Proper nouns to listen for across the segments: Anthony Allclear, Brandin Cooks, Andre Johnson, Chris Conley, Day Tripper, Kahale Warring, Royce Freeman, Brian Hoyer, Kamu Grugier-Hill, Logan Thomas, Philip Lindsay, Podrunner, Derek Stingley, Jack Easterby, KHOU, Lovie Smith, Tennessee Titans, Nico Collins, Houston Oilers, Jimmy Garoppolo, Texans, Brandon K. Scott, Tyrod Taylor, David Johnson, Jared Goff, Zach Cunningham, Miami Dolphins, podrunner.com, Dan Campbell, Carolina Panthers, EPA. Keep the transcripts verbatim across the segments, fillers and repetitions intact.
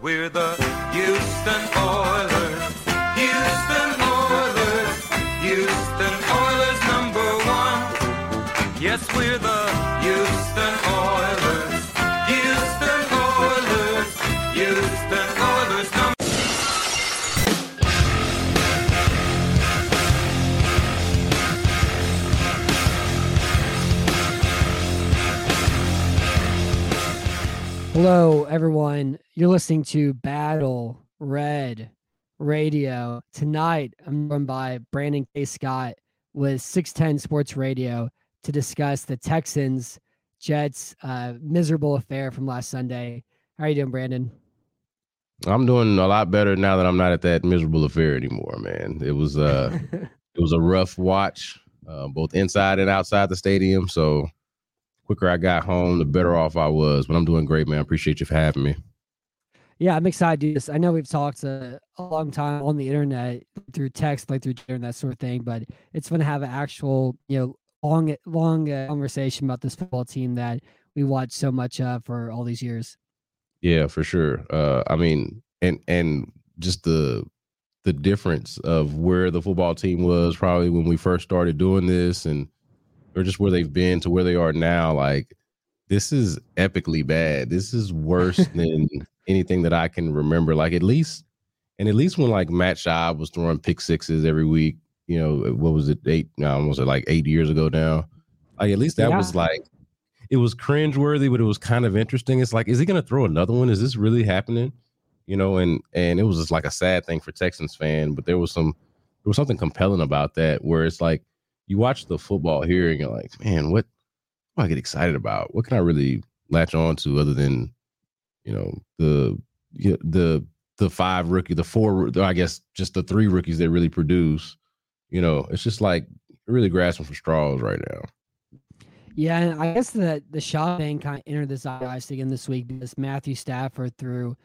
We're the Houston Oilers, Houston Oilers, Houston Oilers number one. Yes, we're the Houston Oilers, Houston Oilers, Houston Oilers number one. Hello, everyone. You're listening to Battle Red Radio. Tonight, I'm joined by Brandon K. Scott with six ten Sports Radio to discuss the Texans Jets uh, miserable affair from last Sunday. How are you doing, Brandon? I'm doing a lot better now that I'm not at that miserable affair anymore, man. It was uh, it was a rough watch, uh, both inside and outside the stadium. So the quicker I got home, the better off I was. But I'm doing great, man. I appreciate you for having me. Yeah, I'm excited to do this. I know we've talked a, a long time on the internet through text, like through Twitter and that sort of thing. But it's fun to have an actual, you know, long, long uh, conversation about this football team that we watched so much of for all these years. Yeah, for sure. Uh, I mean, and and just the the difference of where the football team was probably when we first started doing this, and or just where they've been to where they are now. Like, this is epically bad. This is worse than anything that I can remember. Like, at least, and at least when like Matt Schaub was throwing pick sixes every week, you know, what was it? Eight, no, was it like eight years ago now? Like, at least that yeah. was like, it was cringeworthy, but it was kind of interesting. It's like, is he going to throw another one? Is this really happening? You know, and, and it was just like a sad thing for Texans fan, but there was some, there was something compelling about that where it's like, you watch the football here and you're like, man, what, what do I get excited about? What can I really latch on to other than, you know, the the the five rookie, the four, I guess just the three rookies that really produce. You know, it's just like really grasping for straws right now. Yeah, and I guess the the shopping kind of entered the zeitgeist again this week because Matthew Stafford threw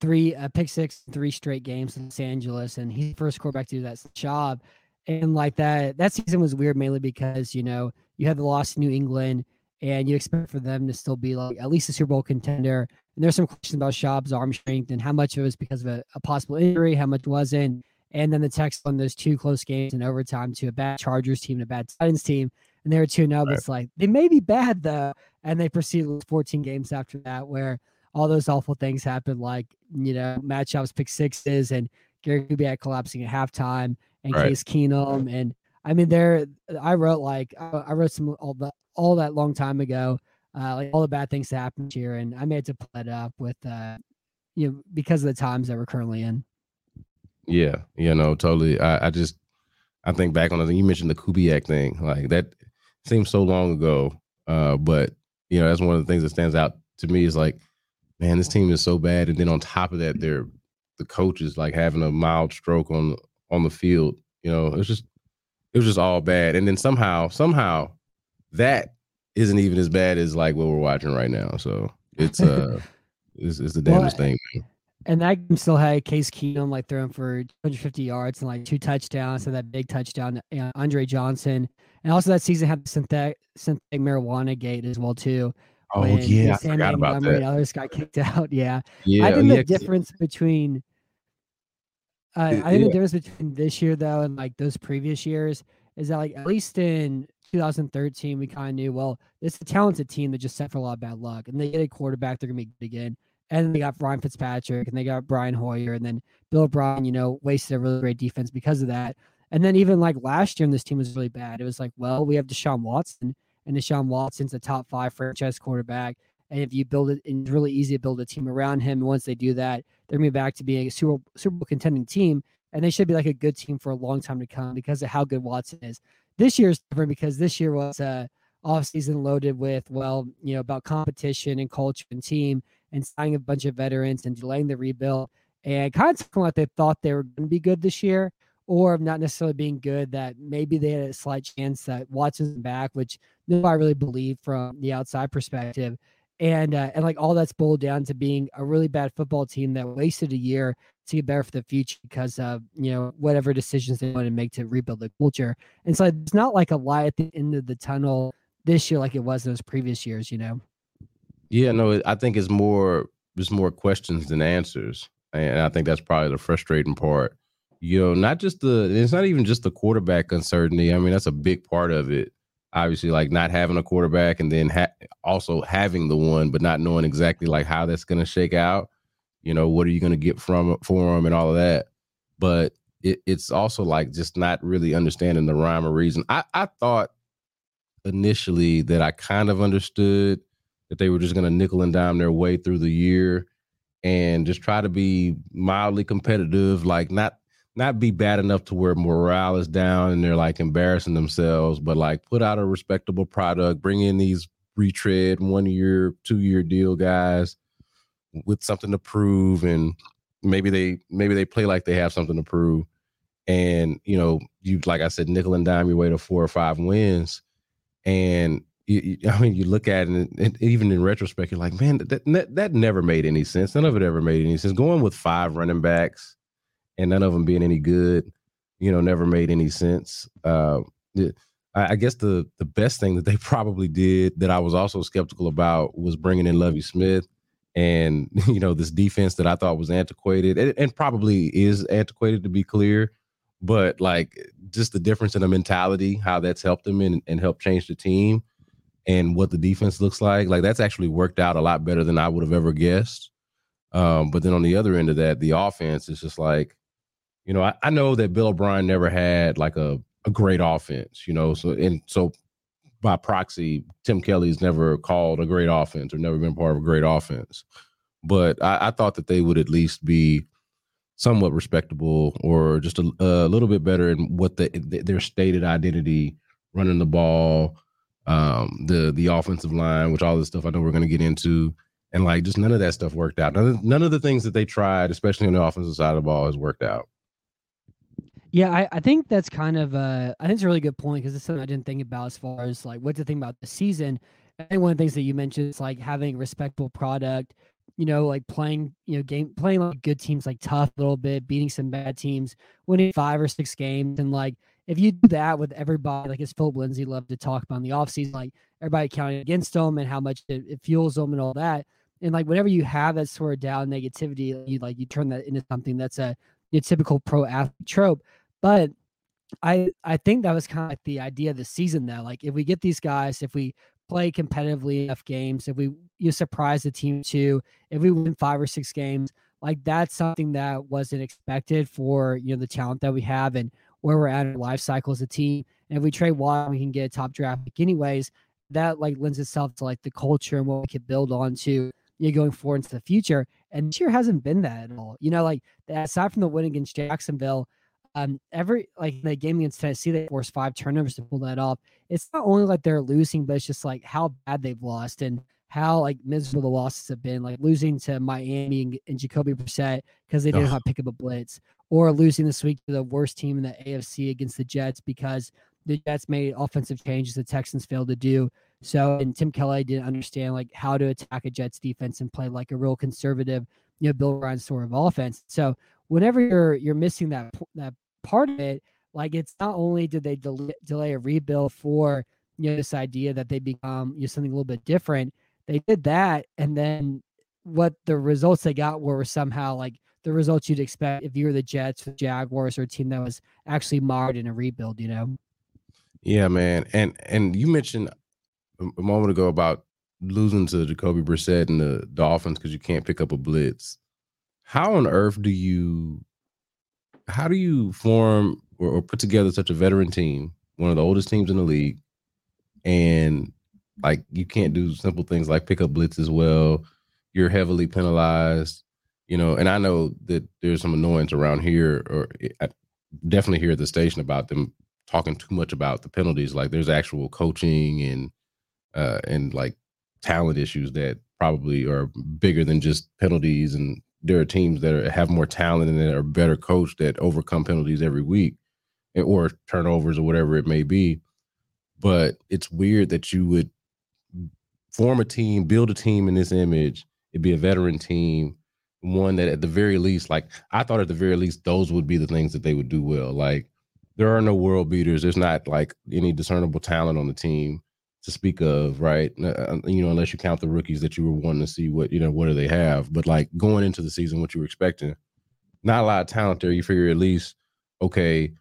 three uh, pick six, three straight games in Los Angeles, and he's the first quarterback to do that job. And like that, that season was weird mainly because, you know, you had the loss to New England and you expect for them to still be like at least a Super Bowl contender. And there's some questions about Schaub's arm strength and how much it was because of a, a possible injury, how much wasn't. And then the Texans won those two close games in overtime to a bad Chargers team and a bad Titans team. And they were two and oh, but it's like, they may be bad though. And they proceeded with fourteen games after that where all those awful things happened, like, you know, Matt Schaub's pick sixes and Gary Kubiak collapsing at halftime. And right. Case Keenum, and I mean, there. I wrote like I wrote some all the all that long time ago, uh, like all the bad things that happened here, and I made to pull it up with, uh, you know, because of the times that we're currently in. Yeah, you know, totally. I, I just I think back on the thing you mentioned, the Kubiak thing, like that seems so long ago, uh, but you know, that's one of the things that stands out to me is like, man, this team is so bad, and then on top of that, they're the coach is like having a mild stroke on. on the field, you know, it was just, it was just all bad. And then somehow, somehow that isn't even as bad as like what we're watching right now. So it's, uh, it's, it's the damnedest well, thing. Man. And that still had Case Keenum like throwing for two hundred fifty yards and like two touchdowns. So that big touchdown, and Andre Johnson. And also that season had the synthetic, synthetic marijuana gate as well too. Oh yeah. I forgot about Montgomery that. Others got kicked out. Yeah. yeah I think yeah, the difference between, Uh, I think yeah. the difference between this year, though, and, like, those previous years is that, like, at least in two thousand thirteen, we kind of knew, well, it's a talented team that just set for a lot of bad luck. And they get a quarterback, they're going to be good again. And then they got Ryan Fitzpatrick, and they got Brian Hoyer, and then Bill O'Brien, you know, wasted a really great defense because of that. And then even, like, last year, when this team was really bad, it was like, well, we have Deshaun Watson, and Deshaun Watson's a top-five franchise quarterback. And if you build it, it's really easy to build a team around him. And once they do that, they're going to be back to being a Super Bowl, Super Bowl contending team. And they should be like a good team for a long time to come because of how good Watson is. This year's different because this year was uh, offseason loaded with, well, you know, about competition and culture and team and signing a bunch of veterans and delaying the rebuild. And kind of talking like they thought they were going to be good this year or not necessarily being good, that maybe they had a slight chance that Watson's back, which nobody really believed from the outside perspective. And uh, and like all that's boiled down to being a really bad football team that wasted a year to get better for the future because of, you know, whatever decisions they want to make to rebuild the culture. And so it's not like a light at the end of the tunnel this year like it was those previous years, you know? Yeah, no, I think it's more there's more questions than answers. And I think that's probably the frustrating part. You know, not just the, it's not even just the quarterback uncertainty. I mean, that's a big part of it. Obviously, like not having a quarterback and then ha- also having the one, but not knowing exactly like how that's going to shake out. You know, what are you going to get from for him and all of that? But it, it's also like just not really understanding the rhyme or reason. I, I thought initially that I kind of understood that they were just going to nickel and dime their way through the year and just try to be mildly competitive, like not not be bad enough to where morale is down and they're like embarrassing themselves, but like put out a respectable product, bring in these retread one year, two year deal guys with something to prove. And maybe they, maybe they play like they have something to prove. And, you know, you, like I said, nickel and dime your way to four or five wins. And you, you, I mean, you look at it and even in retrospect, you're like, man, that, that, that never made any sense. None of it ever made any sense. Going with five running backs, and none of them being any good, you know, never made any sense. Uh, I guess the the best thing that they probably did that I was also skeptical about was bringing in Lovie Smith and, you know, this defense that I thought was antiquated and, and probably is antiquated, to be clear. But like just the difference in the mentality, how that's helped them and, and helped change the team and what the defense looks like. Like that's actually worked out a lot better than I would have ever guessed. Um, but then on the other end of that, the offense is just like, you know, I, I know that Bill O'Brien never had like a, a great offense, you know, so and so by proxy, Tim Kelly's never called a great offense or never been part of a great offense. But I, I thought that they would at least be somewhat respectable or just a, a little bit better in what the, their stated identity, running the ball, um, the the offensive line, which all this stuff I know we're going to get into. And like just none of that stuff worked out. None of, none of the things that they tried, especially on the offensive side of the ball, has worked out. Yeah, I, I think that's kind of a, I think it's a really good point because it's something I didn't think about as far as like what to think about the season. I think one of the things that you mentioned is like having a respectable product, you know, like playing, you know, game playing like good teams like tough a little bit, beating some bad teams, winning five or six games. And like if you do that with everybody, like as Philip Lindsay loved to talk about in the offseason, like everybody counting against them and how much it, it fuels them and all that. And like whenever you have that sort of down negativity, you like you turn that into something that's a, a typical pro athlete trope. But I I think that was kind of like the idea of the season though. Like if we get these guys, if we play competitively enough games, if we you surprise the team too, if we win five or six games, like that's something that wasn't expected for you know the talent that we have and where we're at in our life cycle as a team. And if we trade Watt, we can get a top draft pick anyways. That like lends itself to like the culture and what we could build on to. You're going forward into the future, and this year hasn't been that at all. You know, like aside from the win against Jacksonville, um, every like the game against Tennessee, they forced five turnovers to pull that off. It's not only like they're losing, but it's just like how bad they've lost and how like miserable the losses have been. Like losing to Miami and, and Jacoby Brissett because they didn't oh. pick up a blitz, or losing this week to the worst team in the A F C against the Jets because the Jets made offensive changes the Texans failed to do. So, and Tim Kelly didn't understand like how to attack a Jets defense and play like a real conservative, you know, Bill O'Brien sort of offense. So whenever you're, you're missing that, that part of it, like it's not only did they del- delay a rebuild for, you know, this idea that they become you know, something a little bit different. They did that. And then what the results they got were somehow like the results you'd expect if you were the Jets, the Jaguars, or a team that was actually marred in a rebuild, you know? Yeah, man. And, and you mentioned a moment ago about losing to Jacoby Brissett and the Dolphins because you can't pick up a blitz. How on earth do you, how do you form or, or put together such a veteran team, one of the oldest teams in the league, and like you can't do simple things like pick up blitz as well? You're heavily penalized, you know. And I know that there's some annoyance around here, or I definitely hear at the station about them talking too much about the penalties. Like there's actual coaching and Uh, and like talent issues that probably are bigger than just penalties. And there are teams that are, have more talent and that are better coached that overcome penalties every week or turnovers or whatever it may be. But it's weird that you would form a team, build a team in this image. It'd be a veteran team, one that at the very least, like I thought at the very least, those would be the things that they would do well. Like there are no world beaters. There's not like any discernible talent on the team. to speak of, right? Uh, you know, unless you count the rookies that you were wanting to see what, you know, what do they have? But like going into the season, what you were expecting, not a lot of talent there. You figure at least, okay,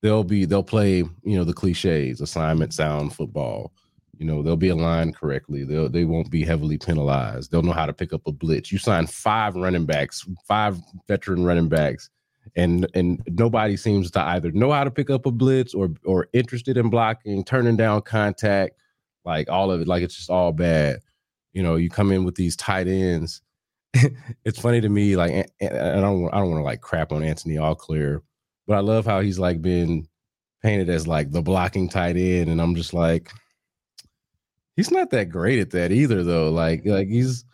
they'll be, they'll play, you know, the cliches, assignment, sound football. You know, they'll be aligned correctly. They'll, they won't be heavily penalized. They'll know how to pick up a blitz. You sign five running backs, five veteran running backs, and and nobody seems to either know how to pick up a blitz or or interested in blocking, turning down contact, like all of it. Like, it's just all bad. You know, you come in with these tight ends. It's funny to me, like, and I don't I don't want to like crap on Anthony Allclear, but I love how he's like been painted as like the blocking tight end, and I'm just like, he's not that great at that either, though. Like, like he's,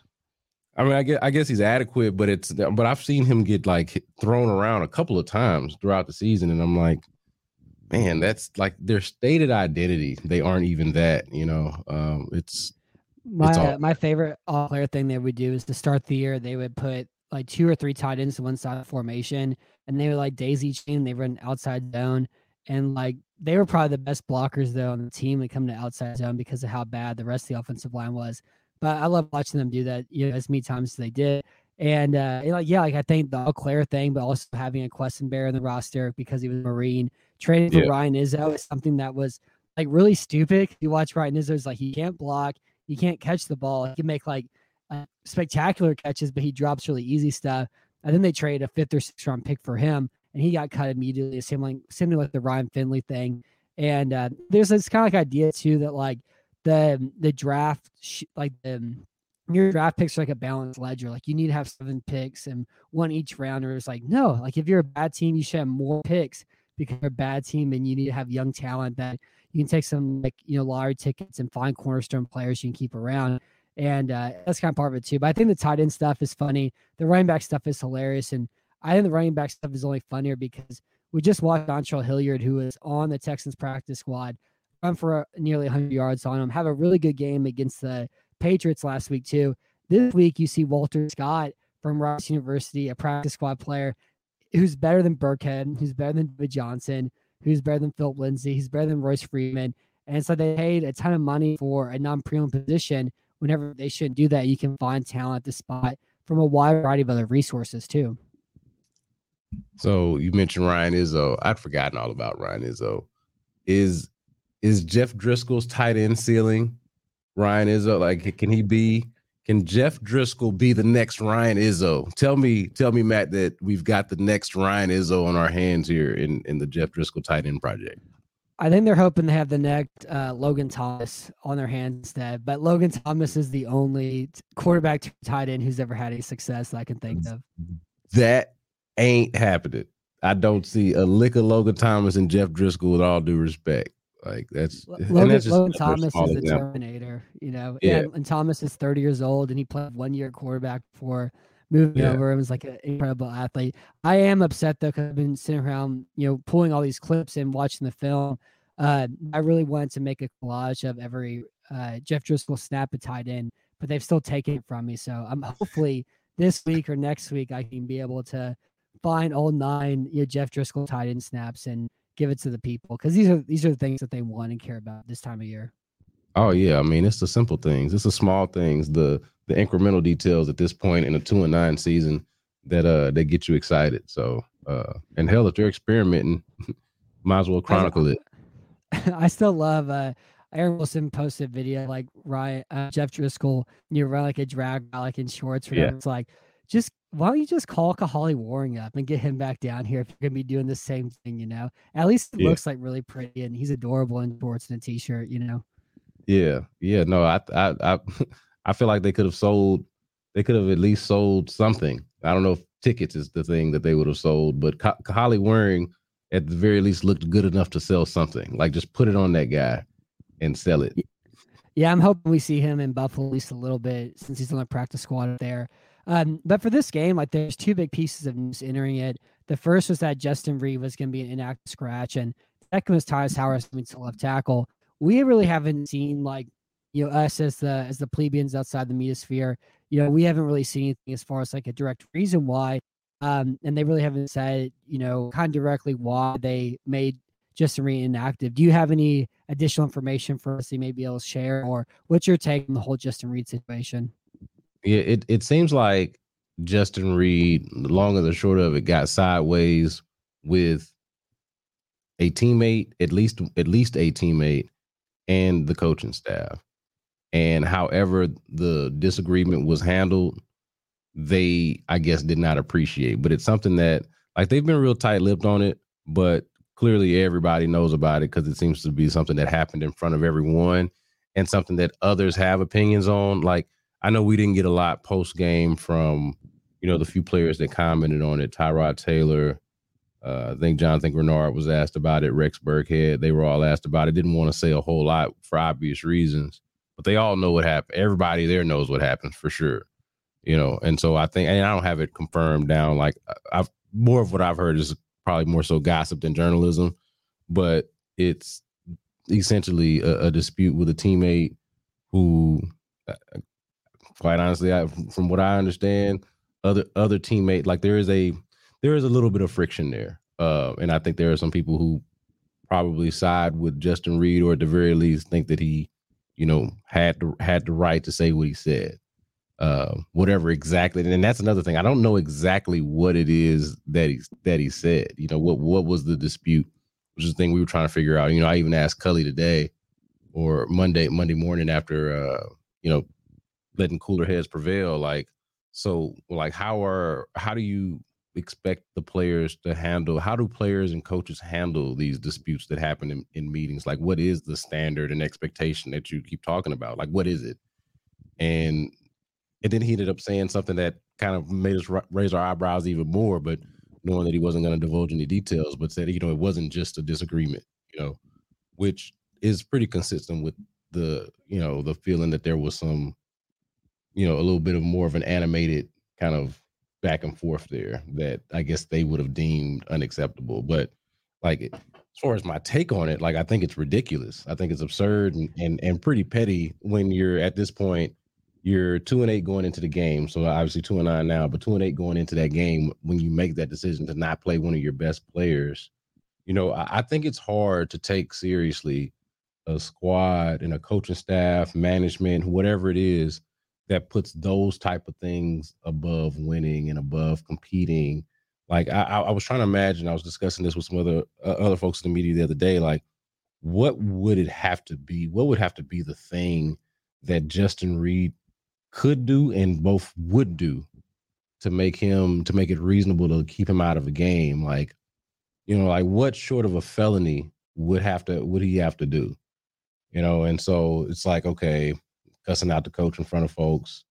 I mean, I guess, I guess he's adequate, but it's, but I've seen him get like thrown around a couple of times throughout the season. And I'm like, man, that's like their stated identity. They aren't even that, you know, um, it's. My, it's all- uh, my favorite all-player thing that we do is to start the year, they would put like two or three tight ends to one side of the formation, and they would like daisy chain. They run outside zone. And like, they were probably the best blockers though on the team when come to outside zone because of how bad the rest of the offensive line was. But I love watching them do that, you know, as many times as they did. And uh, you know, yeah, like I think the Allclair thing, but also having a Questenberry in the roster because he was a Marine, trading for yeah. Ryan Izzo is something that was like really stupid. You watch Ryan Izzo, it's like he can't block, he can't catch the ball, he can make like uh, spectacular catches, but he drops really easy stuff. And then they trade a fifth or sixth round pick for him. And he got cut immediately, similar, similar like the Ryan Finley thing. And uh, there's this kind of like idea too that like the the draft, sh- like the your draft picks are like a balanced ledger. Like you need to have seven picks and one each rounder. Is like no, like if you're a bad team, you should have more picks because you're a bad team, and you need to have young talent that you can take some like you know lottery tickets and find cornerstone players you can keep around. And uh, that's kind of part of it too. But I think the tight end stuff is funny. The running back stuff is hilarious. And I think the running back stuff is only funnier because we just watched Dontrell Hilliard, who is on the Texans practice squad, run for nearly one hundred yards on him, have a really good game against the Patriots last week, too. This week, you see Walter Scott from Rice University, a practice squad player who's better than Burkhead, who's better than David Johnson, who's better than Philip Lindsay, who's better than Royce Freeman. And so they paid a ton of money for a non-premium position. Whenever they shouldn't do that, you can find talent at the spot from a wide variety of other resources, too. So you mentioned Ryan Izzo. I'd forgotten all about Ryan Izzo. Is is Jeff Driscoll's tight end ceiling Ryan Izzo? Like, can he be? Can Jeff Driscoll be the next Ryan Izzo? Tell me, tell me, Matt, that we've got the next Ryan Izzo on our hands here in, in the Jeff Driscoll tight end project. I think they're hoping to have the next uh, Logan Thomas on their hands instead. But Logan Thomas is the only quarterback to tight end who's ever had any success that I can think of. That ain't happening. I don't see a lick of Logan Thomas and Jeff Driscoll with all due respect. Like that's Logan, that's just Logan Thomas is a Terminator, you know. Yeah. And, and Thomas is thirty years old and he played one year quarterback before moving yeah. over and was like an incredible athlete. I am upset though because I've been sitting around, you know, pulling all these clips and watching the film. Uh, I really wanted to make a collage of every uh, Jeff Driscoll snap a tight end, but they've still taken it from me. So I'm hopefully this week or next week I can be able to find all nine, you know, Jeff Driscoll tight end snaps and give it to the people because these are these are the things that they want and care about this time of year. Oh yeah, I mean it's the simple things, it's the small things, the the incremental details at this point in a two and nine season that uh that get you excited. So uh and hell, if they're experimenting, might as well chronicle I, it. I still love uh Aaron Wilson posted a video like Ryan uh, Jeff Driscoll, you know, run like a drag like in shorts. Yeah. It's like just. Why don't you just call Kahale Warring up and get him back down here if you're going to be doing the same thing, you know? At least it yeah. looks like really pretty, and he's adorable in shorts and a T-shirt, you know? Yeah, yeah. No, I I, I, I feel like they could have sold – they could have at least sold something. I don't know if tickets is the thing that they would have sold, but Ka- Kahale Warring at the very least looked good enough to sell something. Like, just put it on that guy and sell it. Yeah, I'm hoping we see him in Buffalo at least a little bit since he's on the practice squad up there. Um, but for this game, like there's two big pieces of news entering it. The first was that Justin Reid was going to be an inactive scratch, and second was Tytus Howard coming to left tackle. We really haven't seen like you know us as the as the plebeians outside the media sphere. You know we haven't really seen anything as far as like a direct reason why, um, and they really haven't said you know kind of directly why they made Justin Reid inactive. Do you have any additional information for us you may be able to share? Or what's your take on the whole Justin Reid situation? Yeah, it, it seems like Justin Reid, the long and the short of it, got sideways with a teammate, at least at least a teammate, and the coaching staff. And however the disagreement was handled, they, I guess, did not appreciate. But it's something that, like, they've been real tight-lipped on it, but clearly everybody knows about it because it seems to be something that happened in front of everyone and something that others have opinions on. Like, I know we didn't get a lot post-game from, you know, the few players that commented on it. Tyrod Taylor, uh, I think Jonathan Grenard was asked about it, Rex Burkhead, they were all asked about it. Didn't want to say a whole lot for obvious reasons, but they all know what happened. Everybody there knows what happens for sure, you know. And so I think, and I don't have it confirmed down, like, I've more of what I've heard is probably more so gossip than journalism, but it's essentially a, a dispute with a teammate who, uh, quite honestly, I, from what I understand, other other teammate, like, there is a there is a little bit of friction there, uh, and I think there are some people who probably side with Justin Reid, or at the very least think that he, you know, had to, had the right to say what he said, uh, whatever exactly. And that's another thing, I don't know exactly what it is that he that he said. You know, what what was the dispute? Which is the thing we were trying to figure out. You know, I even asked Cully today, or Monday Monday morning after, uh, you know, letting cooler heads prevail. Like, so like, how are, how do you expect the players to handle, how do players and coaches handle these disputes that happen in, in meetings? Like, what is the standard and expectation that you keep talking about? Like, what is it? And, and then he ended up saying something that kind of made us raise our eyebrows even more, but knowing that he wasn't going to divulge any details, but said, you know, it wasn't just a disagreement, you know, which is pretty consistent with the, you know, the feeling that there was some, you know, a little bit of more of an animated kind of back and forth there that I guess they would have deemed unacceptable. But like, as far as my take on it, like, I think it's ridiculous. I think it's absurd and, and, and pretty petty when you're at this point, you're two and eight going into the game. So obviously two and nine now, but two and eight going into that game, when you make that decision to not play one of your best players, you know, I, I think it's hard to take seriously a squad and a coaching staff, management, whatever it is, that puts those type of things above winning and above competing. Like, I, I was trying to imagine, I was discussing this with some other uh, other folks in the media the other day, like, what would it have to be? What would have to be the thing that Justin Reid could do and both would do to make him, to make it reasonable to keep him out of a game? Like, you know, like, what short of a felony would have to, would he have to do? You know, and so it's like, okay, cussing out the coach in front of folks,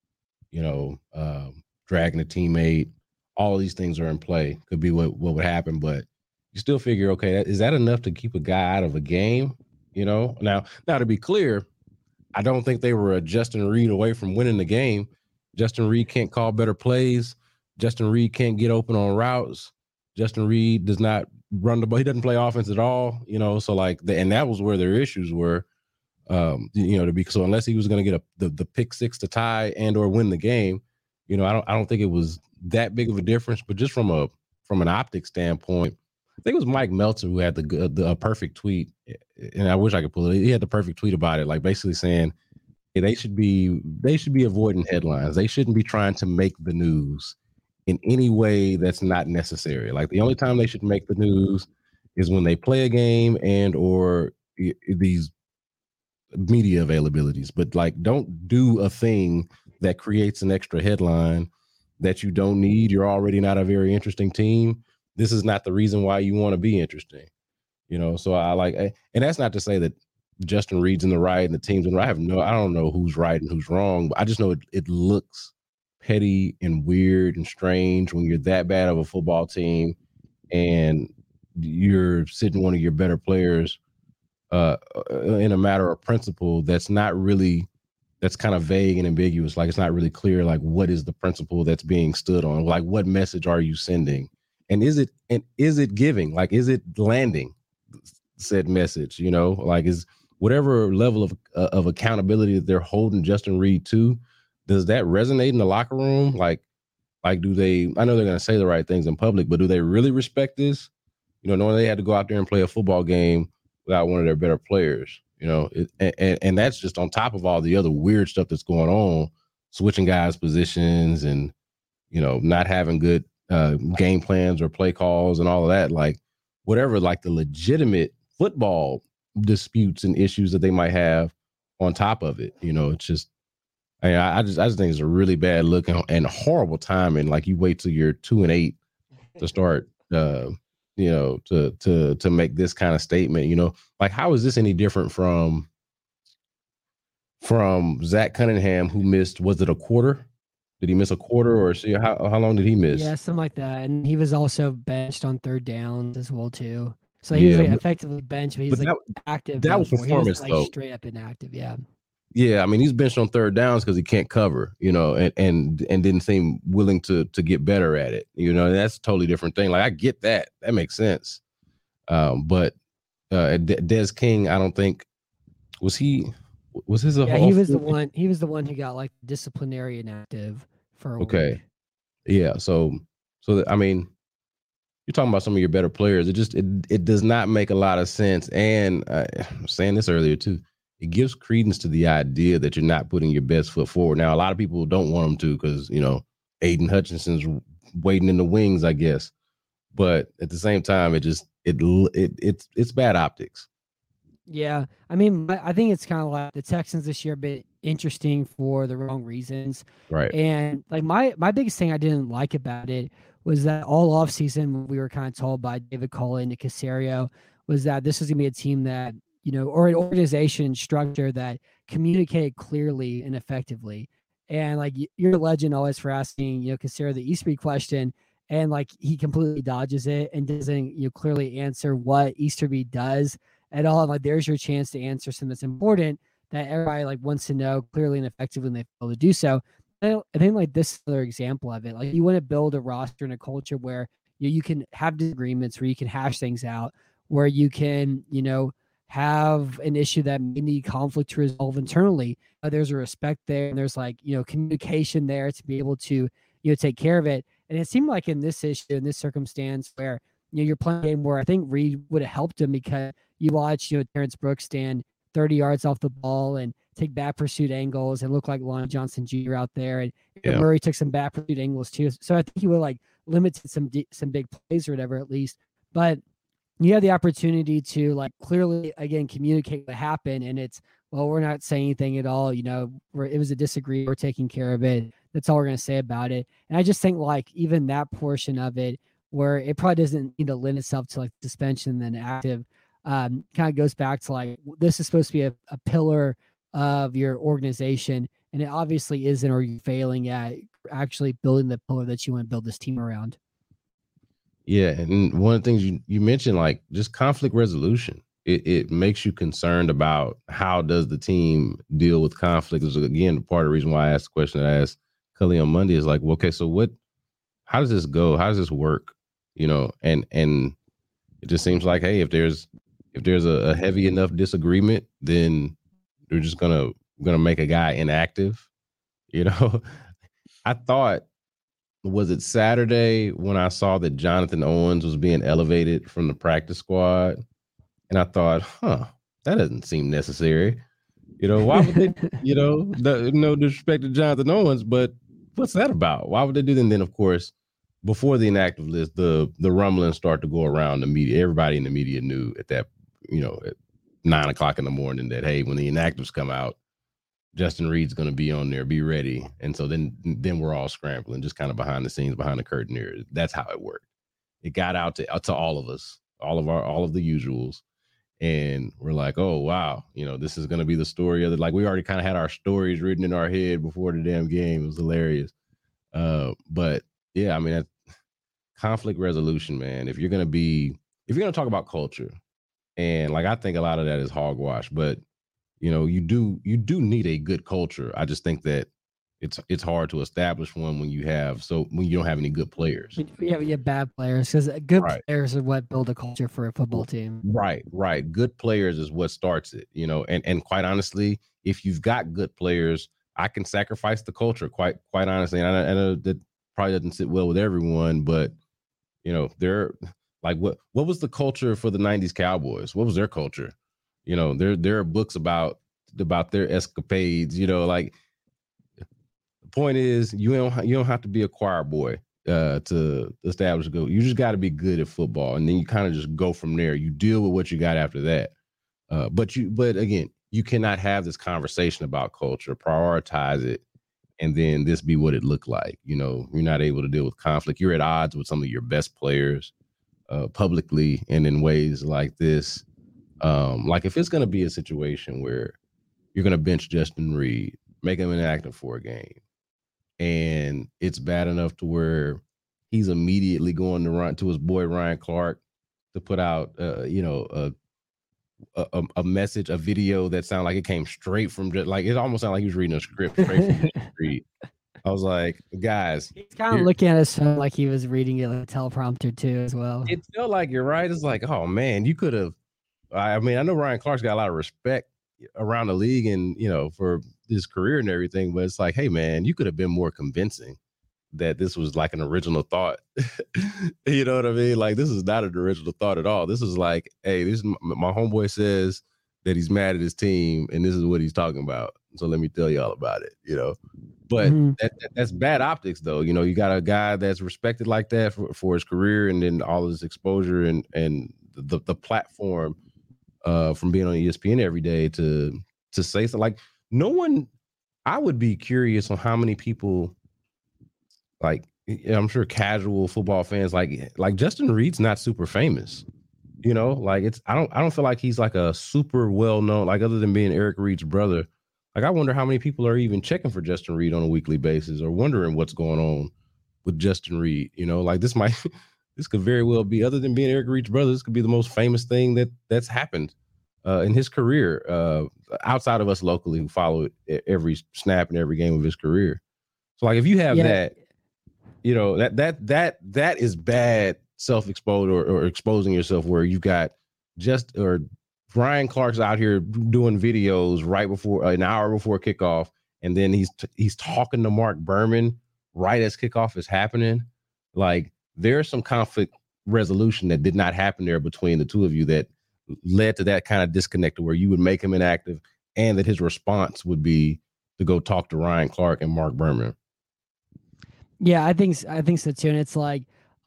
you know, um, dragging a teammate, all these things are in play, could be what, what would happen. But you still figure, okay, that, is that enough to keep a guy out of a game? You know, now, now to be clear, I don't think they were a Justin Reid away from winning the game. Justin Reid can't call better plays. Justin Reid can't get open on routes. Justin Reid does not run the ball. He doesn't play offense at all, you know, so like, the, and that was where their issues were. Um, you know, to be, so unless he was going to get a, the, the pick six to tie and or win the game, you know, I don't I don't think it was that big of a difference. But just from a from an optic standpoint, I think it was Mike Meltzer who had the the a perfect tweet, and I wish I could pull it. He had the perfect tweet about it, like basically saying, hey, they should be they should be avoiding headlines. They shouldn't be trying to make the news in any way that's not necessary. Like, the only time they should make the news is when they play a game and or it, it, these media availabilities, but like, don't do a thing that creates an extra headline that you don't need. You're already not a very interesting team. This is not the reason why you want to be interesting, you know? So I like, and that's not to say that Justin Reid's in the right and the team's in the right. I have no, I don't know who's right and who's wrong, but I just know it, it looks petty and weird and strange when you're that bad of a football team and you're sitting one of your better players uh in a matter of principle that's not really, that's kind of vague and ambiguous. Like, it's not really clear, like, what is the principle that's being stood on? Like, what message are you sending, and is it and is it giving, like, is it landing said message? You know, like, is whatever level of uh, of accountability that they're holding Justin Reid to, does that resonate in the locker room? Like, like do they, I know they're going to say the right things in public, but do they really respect this, you know, knowing they had to go out there and play a football game without one of their better players? You know, it, and, and that's just on top of all the other weird stuff that's going on, switching guys' positions and, you know, not having good uh, game plans or play calls and all of that. Like whatever, like the legitimate football disputes and issues that they might have on top of it. You know, it's just, I mean, I, I just, I just think it's a really bad look and, and horrible timing. Like you wait till you're two and eight to start, uh, you know, to, to, to make this kind of statement, you know, like, how is this any different from, from Zach Cunningham, who missed, was it a quarter? Did he miss a quarter or see how, how long did he miss? Yeah, something like that. And he was also benched on third downs as well too. So he yeah, was like effectively benched, but he's but like that, active. That was performance, was like though. Straight up inactive. Yeah. Yeah. I mean, he's benched on third downs because he can't cover, you know, and, and, and didn't seem willing to, to get better at it. You know, and that's a totally different thing. Like I get that. That makes sense. Um, but uh, Des King, I don't think was he, was his, a yeah, he was the one, he was the one who got like disciplinary inactive for a okay. Week. Yeah. So, so that, I mean, you're talking about some of your better players. It just, it, it does not make a lot of sense. And uh, I was saying this earlier too, it gives credence to the idea that you're not putting your best foot forward. Now, a lot of people don't want them to, because, you know, Aiden Hutchinson's waiting in the wings, I guess. But at the same time, it just, it, it, it's, it's bad optics. Yeah, I mean, I think it's kind of like the Texans this year, a bit interesting for the wrong reasons. Right. And like my, my biggest thing I didn't like about it was that all offseason we were kind of told by David Cullen to Caserio was that this was going to be a team that, you know, or an organization structure that communicated clearly and effectively. And like you're a legend always for asking, you know, Caserio the Easterby question. And like he completely dodges it and doesn't, you know, clearly answer what Easterby does at all. Like there's your chance to answer something that's important that everybody like wants to know clearly and effectively, and they fail to do so. And I think like this is another example of it. Like you want to build a roster and a culture where you, you can have disagreements, where you can hash things out, where you can, you know, have an issue that may need conflict to resolve internally. But there's a respect there, and there's like, you know, communication there to be able to, you know, take care of it. And it seemed like in this issue, in this circumstance where, you know, you're playing a game where I think Reid would have helped him, because you watch, you know, Terrence Brooks stand thirty yards off the ball and take bad pursuit angles and look like Lon Johnson Junior out there. And yeah. Murray took some bad pursuit angles too. So I think he would like limited some, some big plays or whatever, at least. But you have the opportunity to like clearly, again, communicate what happened. And it's, well, we're not saying anything at all. You know, we're, it was a disagree. We're taking care of it. That's all we're going to say about it. And I just think like even that portion of it, where it probably doesn't need to lend itself to like suspension and active, um, kind of goes back to like, this is supposed to be a, a pillar of your organization. And it obviously isn't, or you're failing at actually building the pillar that you want to build this team around. Yeah. And one of the things you, you mentioned, like just conflict resolution, it, it makes you concerned about how does the team deal with conflict. Is again, part of the reason why I asked the question that I asked Kelly on Monday is like, well, okay, so what, how does this go? How does this work? You know, and, and it just seems like, hey, if there's, if there's a, a heavy enough disagreement, then they're just gonna gonna make a guy inactive. You know, I thought, was it Saturday when I saw that Jonathan Owens was being elevated from the practice squad, and I thought, huh, that doesn't seem necessary. You know, why would they? You know, the, no disrespect to Jonathan Owens, but what's that about? Why would they do that? And then, of course, before the inactive list, the the rumblings start to go around the media. Everybody in the media knew at that, you know, at nine o'clock in the morning that, hey, when the inactives come out, Justin Reid's going to be on there, be ready. And so then, then we're all scrambling, just kind of behind the scenes, behind the curtain here. That's how it worked. It got out to, out to all of us, all of our, all of the usuals. And we're like, oh, wow, you know, this is going to be the story of it. Like we already kind of had our stories written in our head before the damn game. It was hilarious. Uh, but yeah, I mean, that conflict resolution, man, if you're going to be, if you're going to talk about culture, and like, I think a lot of that is hogwash, but you know, you do, you do need a good culture. I just think that it's, it's hard to establish one when you have, so when you don't have any good players. Yeah. Yeah. Bad players. Cause good right. players are what build a culture for a football team. Right. Right. Good players is what starts it, you know, and, and quite honestly, if you've got good players, I can sacrifice the culture quite, quite honestly. And I, I know that probably doesn't sit well with everyone, but you know, they're like, what, what was the culture for the nineties Cowboys? What was their culture? You know, there there are books about about their escapades. You know, like the point is, you don't you don't have to be a choir boy uh, to establish good. You just got to be good at football, and then you kind of just go from there. You deal with what you got after that. Uh, but you, but again, you cannot have this conversation about culture, prioritize it, and then this be what it looked like. You know, you're not able to deal with conflict. You're at odds with some of your best players uh, publicly and in ways like this. Um, like if it's going to be a situation where you're going to bench Justin Reid, make him inactive for a game, and it's bad enough to where he's immediately going to run to his boy Ryan Clark to put out, uh, you know, a A, a message, a video that sounded like it came straight from, just like it almost sounded like he was reading a script straight from Reid. I was like, guys, he's kind of looking at us like he was reading it like a teleprompter too, as well. It felt like, you're right. It's like, oh man, you could have. I mean, I know Ryan Clark's got a lot of respect around the league, and you know, for his career and everything, but it's like, hey man, you could have been more convincing that this was like an original thought. You know what I mean? Like, this is not an original thought at all. This is like, hey, this is my, my homeboy says that he's mad at his team, and this is what he's talking about. So let me tell y'all about it, you know? But mm-hmm. that, that, that's bad optics, though. You know, you got a guy that's respected like that for, for his career, and then all of his exposure and, and the, the platform uh, from being on E S P N every day to, to say something. Like, no one, I would be curious on how many people, like, I'm sure casual football fans, like like Justin Reid's not super famous, you know, like it's I don't I don't feel like he's like a super well known, like other than being Eric Reid's brother. Like, I wonder how many people are even checking for Justin Reid on a weekly basis or wondering what's going on with Justin Reid. You know, like this might this could very well be, other than being Eric Reid's brother, this could be the most famous thing that that's happened uh, in his career uh, outside of us locally who follow every snap and every game of his career. So like if you have yeah. that. You know, that that that that is bad self-exposed or, or exposing yourself where you got just or Brian Clark's out here doing videos right before an hour before kickoff. And then he's t- he's talking to Mark Berman right as kickoff is happening. Like, there's some conflict resolution that did not happen there between the two of you that led to that kind of disconnect where you would make him inactive and that his response would be to go talk to Ryan Clark and Mark Berman. Yeah, I think I think so too. And it's like,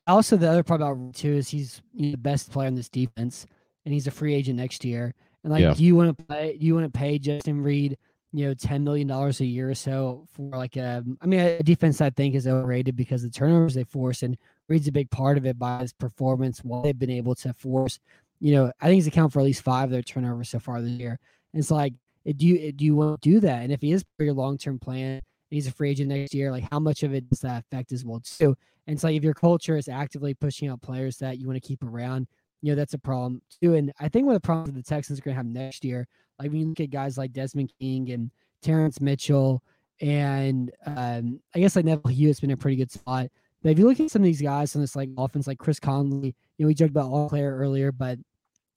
also the other part about Reid too is he's you know, the best player in this defense, and he's a free agent next year. And like, yeah. do you want to pay? Do you want to pay Justin Reid, you know, ten million dollars a year or so for like a? I mean, a defense I think is overrated because the turnovers they force, and Reid's a big part of it by his performance. While they've been able to force, you know, I think he's account for at least five of their turnovers so far this year. And it's like, do you do you want to do that? And if he is for your long term plan, he's a free agent next year, like how much of it does that affect as well too? And it's like, if your culture is actively pushing out players that you want to keep around, you know, that's a problem too. And I think one of the problems that the Texans are going to have next year, like when you look at guys like Desmond King and Terrence Mitchell, and um, I guess like Neville Hewitt's been a pretty good spot. But if you look at some of these guys on this like offense, like Chris Conley, you know, we joked about all player earlier, but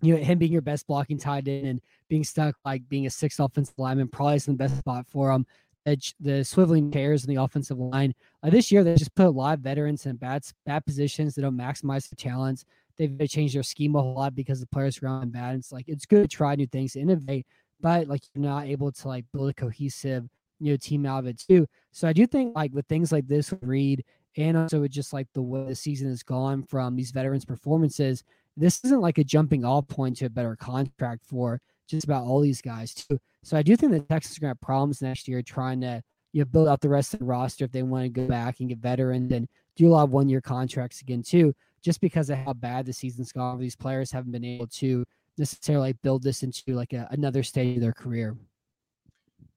you know, him being your best blocking tight end and being stuck, like being a sixth offensive lineman, probably isn't the best spot for him. The swiveling chairs in the offensive line. Uh, this year, they just put a lot of veterans in bad, bad positions. They don't maximize the talents. They've changed their scheme a whole lot because the players around bad. It's like, it's good to try new things, to innovate, but like you're not able to like build a cohesive, you know, team out of it too. So I do think like with things like this, Reid, and also with just like the way the season has gone from these veterans' performances, this isn't like a jumping off point to a better contract for just about all these guys too. So I do think the Texans are going to have problems next year trying to, you know, build out the rest of the roster if they want to go back and get veterans and do a lot of one-year contracts again too, just because of how bad the season's gone. These players haven't been able to necessarily build this into like a, another stage of their career.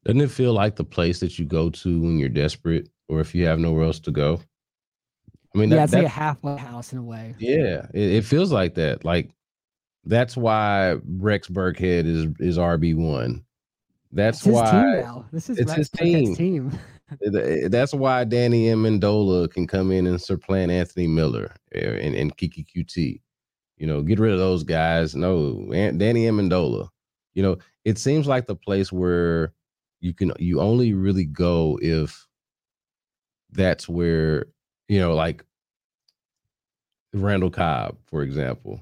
Doesn't it feel like the place that you go to when you're desperate or if you have nowhere else to go? I mean, that, yeah, it's that, like a halfway house in a way. Yeah, it, it feels like that. Like, that's why Rex Burkhead is is R B one. That's it's why his team now. This is it's Rex his team. team. That's why Danny Amendola can come in and supplant Anthony Miller and, and Kiki Q T. You know, get rid of those guys. No, Danny Amendola. You know, it seems like the place where you can you only really go if that's where, you know, like Randall Cobb, for example.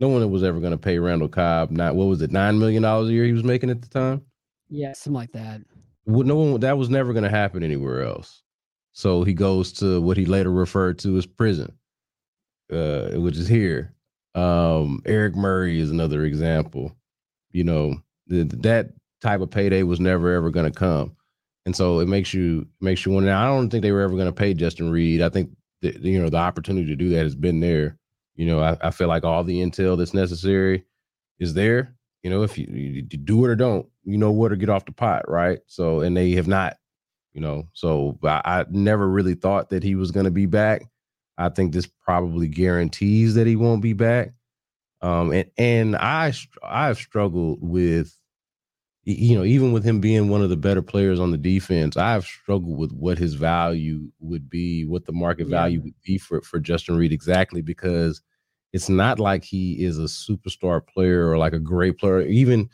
No one was ever going to pay Randall Cobb, not, what was it, nine million dollars a year he was making at the time? Yeah, something like that. No one, that was never going to happen anywhere else. So he goes to what he later referred to as prison, uh, which is here. Um, Eric Murray is another example. You know, th- that type of payday was never, ever going to come. And so it makes you makes you wonder. I don't think they were ever going to pay Justin Reid. I think that, you know, the opportunity to do that has been there. You know, I, I feel like all the intel that's necessary is there. You know, if you, you do it or don't, you know where to get off the pot, right? So, and they have not, you know. So I, I never really thought that he was going to be back. I think this probably guarantees that he won't be back. Um, and and I I've struggled with, you know, even with him being one of the better players on the defense, I've struggled with what his value would be, what the market yeah. value would be for, for Justin Reid exactly, because it's not like he is a superstar player or like a great player, even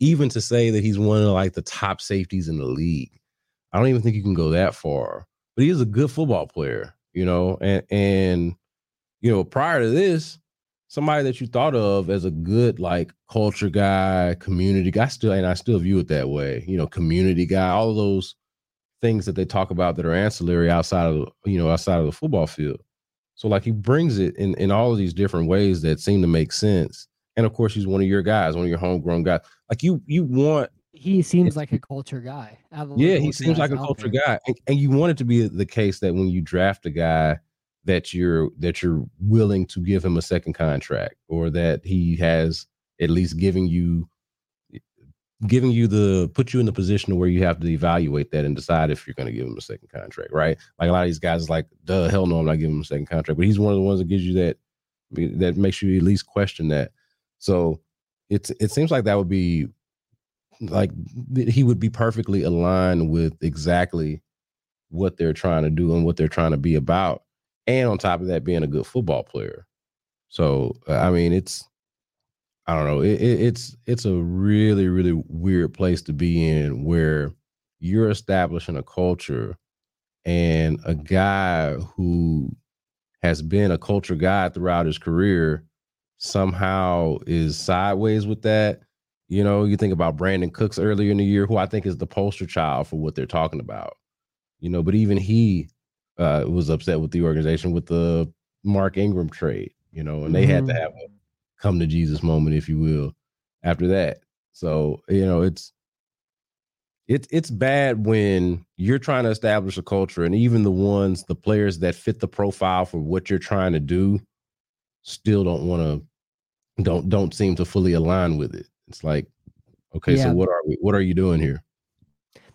even to say that he's one of like the top safeties in the league. I don't even think you can go that far, but he is a good football player, you know, and, and you know, prior to this, somebody that you thought of as a good, like, culture guy, community guy, still, and I still view it that way, you know, community guy, all of those things that they talk about that are ancillary outside of, you know, outside of the football field. So, like, he brings it in, in all of these different ways that seem to make sense. And, of course, he's one of your guys, one of your homegrown guys. Like, you you want... He seems like a culture guy. Yeah, he seems like a culture guy. And, and you want it to be the case that when you draft a guy... that you're that you're willing to give him a second contract, or that he has at least giving you giving you the put you in the position where you have to evaluate that and decide if you're going to give him a second contract, right? Like a lot of these guys is like, duh, hell no, I'm not giving him a second contract. But he's one of the ones that gives you that that makes you at least question that. So it's it seems like that would be like he would be perfectly aligned with exactly what they're trying to do and what they're trying to be about. And on top of that, being a good football player. So, I mean, it's, I don't know, it, it, it's it's a really, really weird place to be in where you're establishing a culture and a guy who has been a culture guy throughout his career somehow is sideways with that. You know, you think about Brandin Cooks earlier in the year, who I think is the poster child for what they're talking about. You know, but even he... Uh, was upset with the organization with the Mark Ingram trade, you know, and they mm-hmm. had to have a come to Jesus moment, if you will, after that. So, you know, it's, it, it's bad when you're trying to establish a culture and even the ones, the players that fit the profile for what you're trying to do still don't want to, don't, don't seem to fully align with it. It's like, okay, yeah. so what are we, what are you doing here?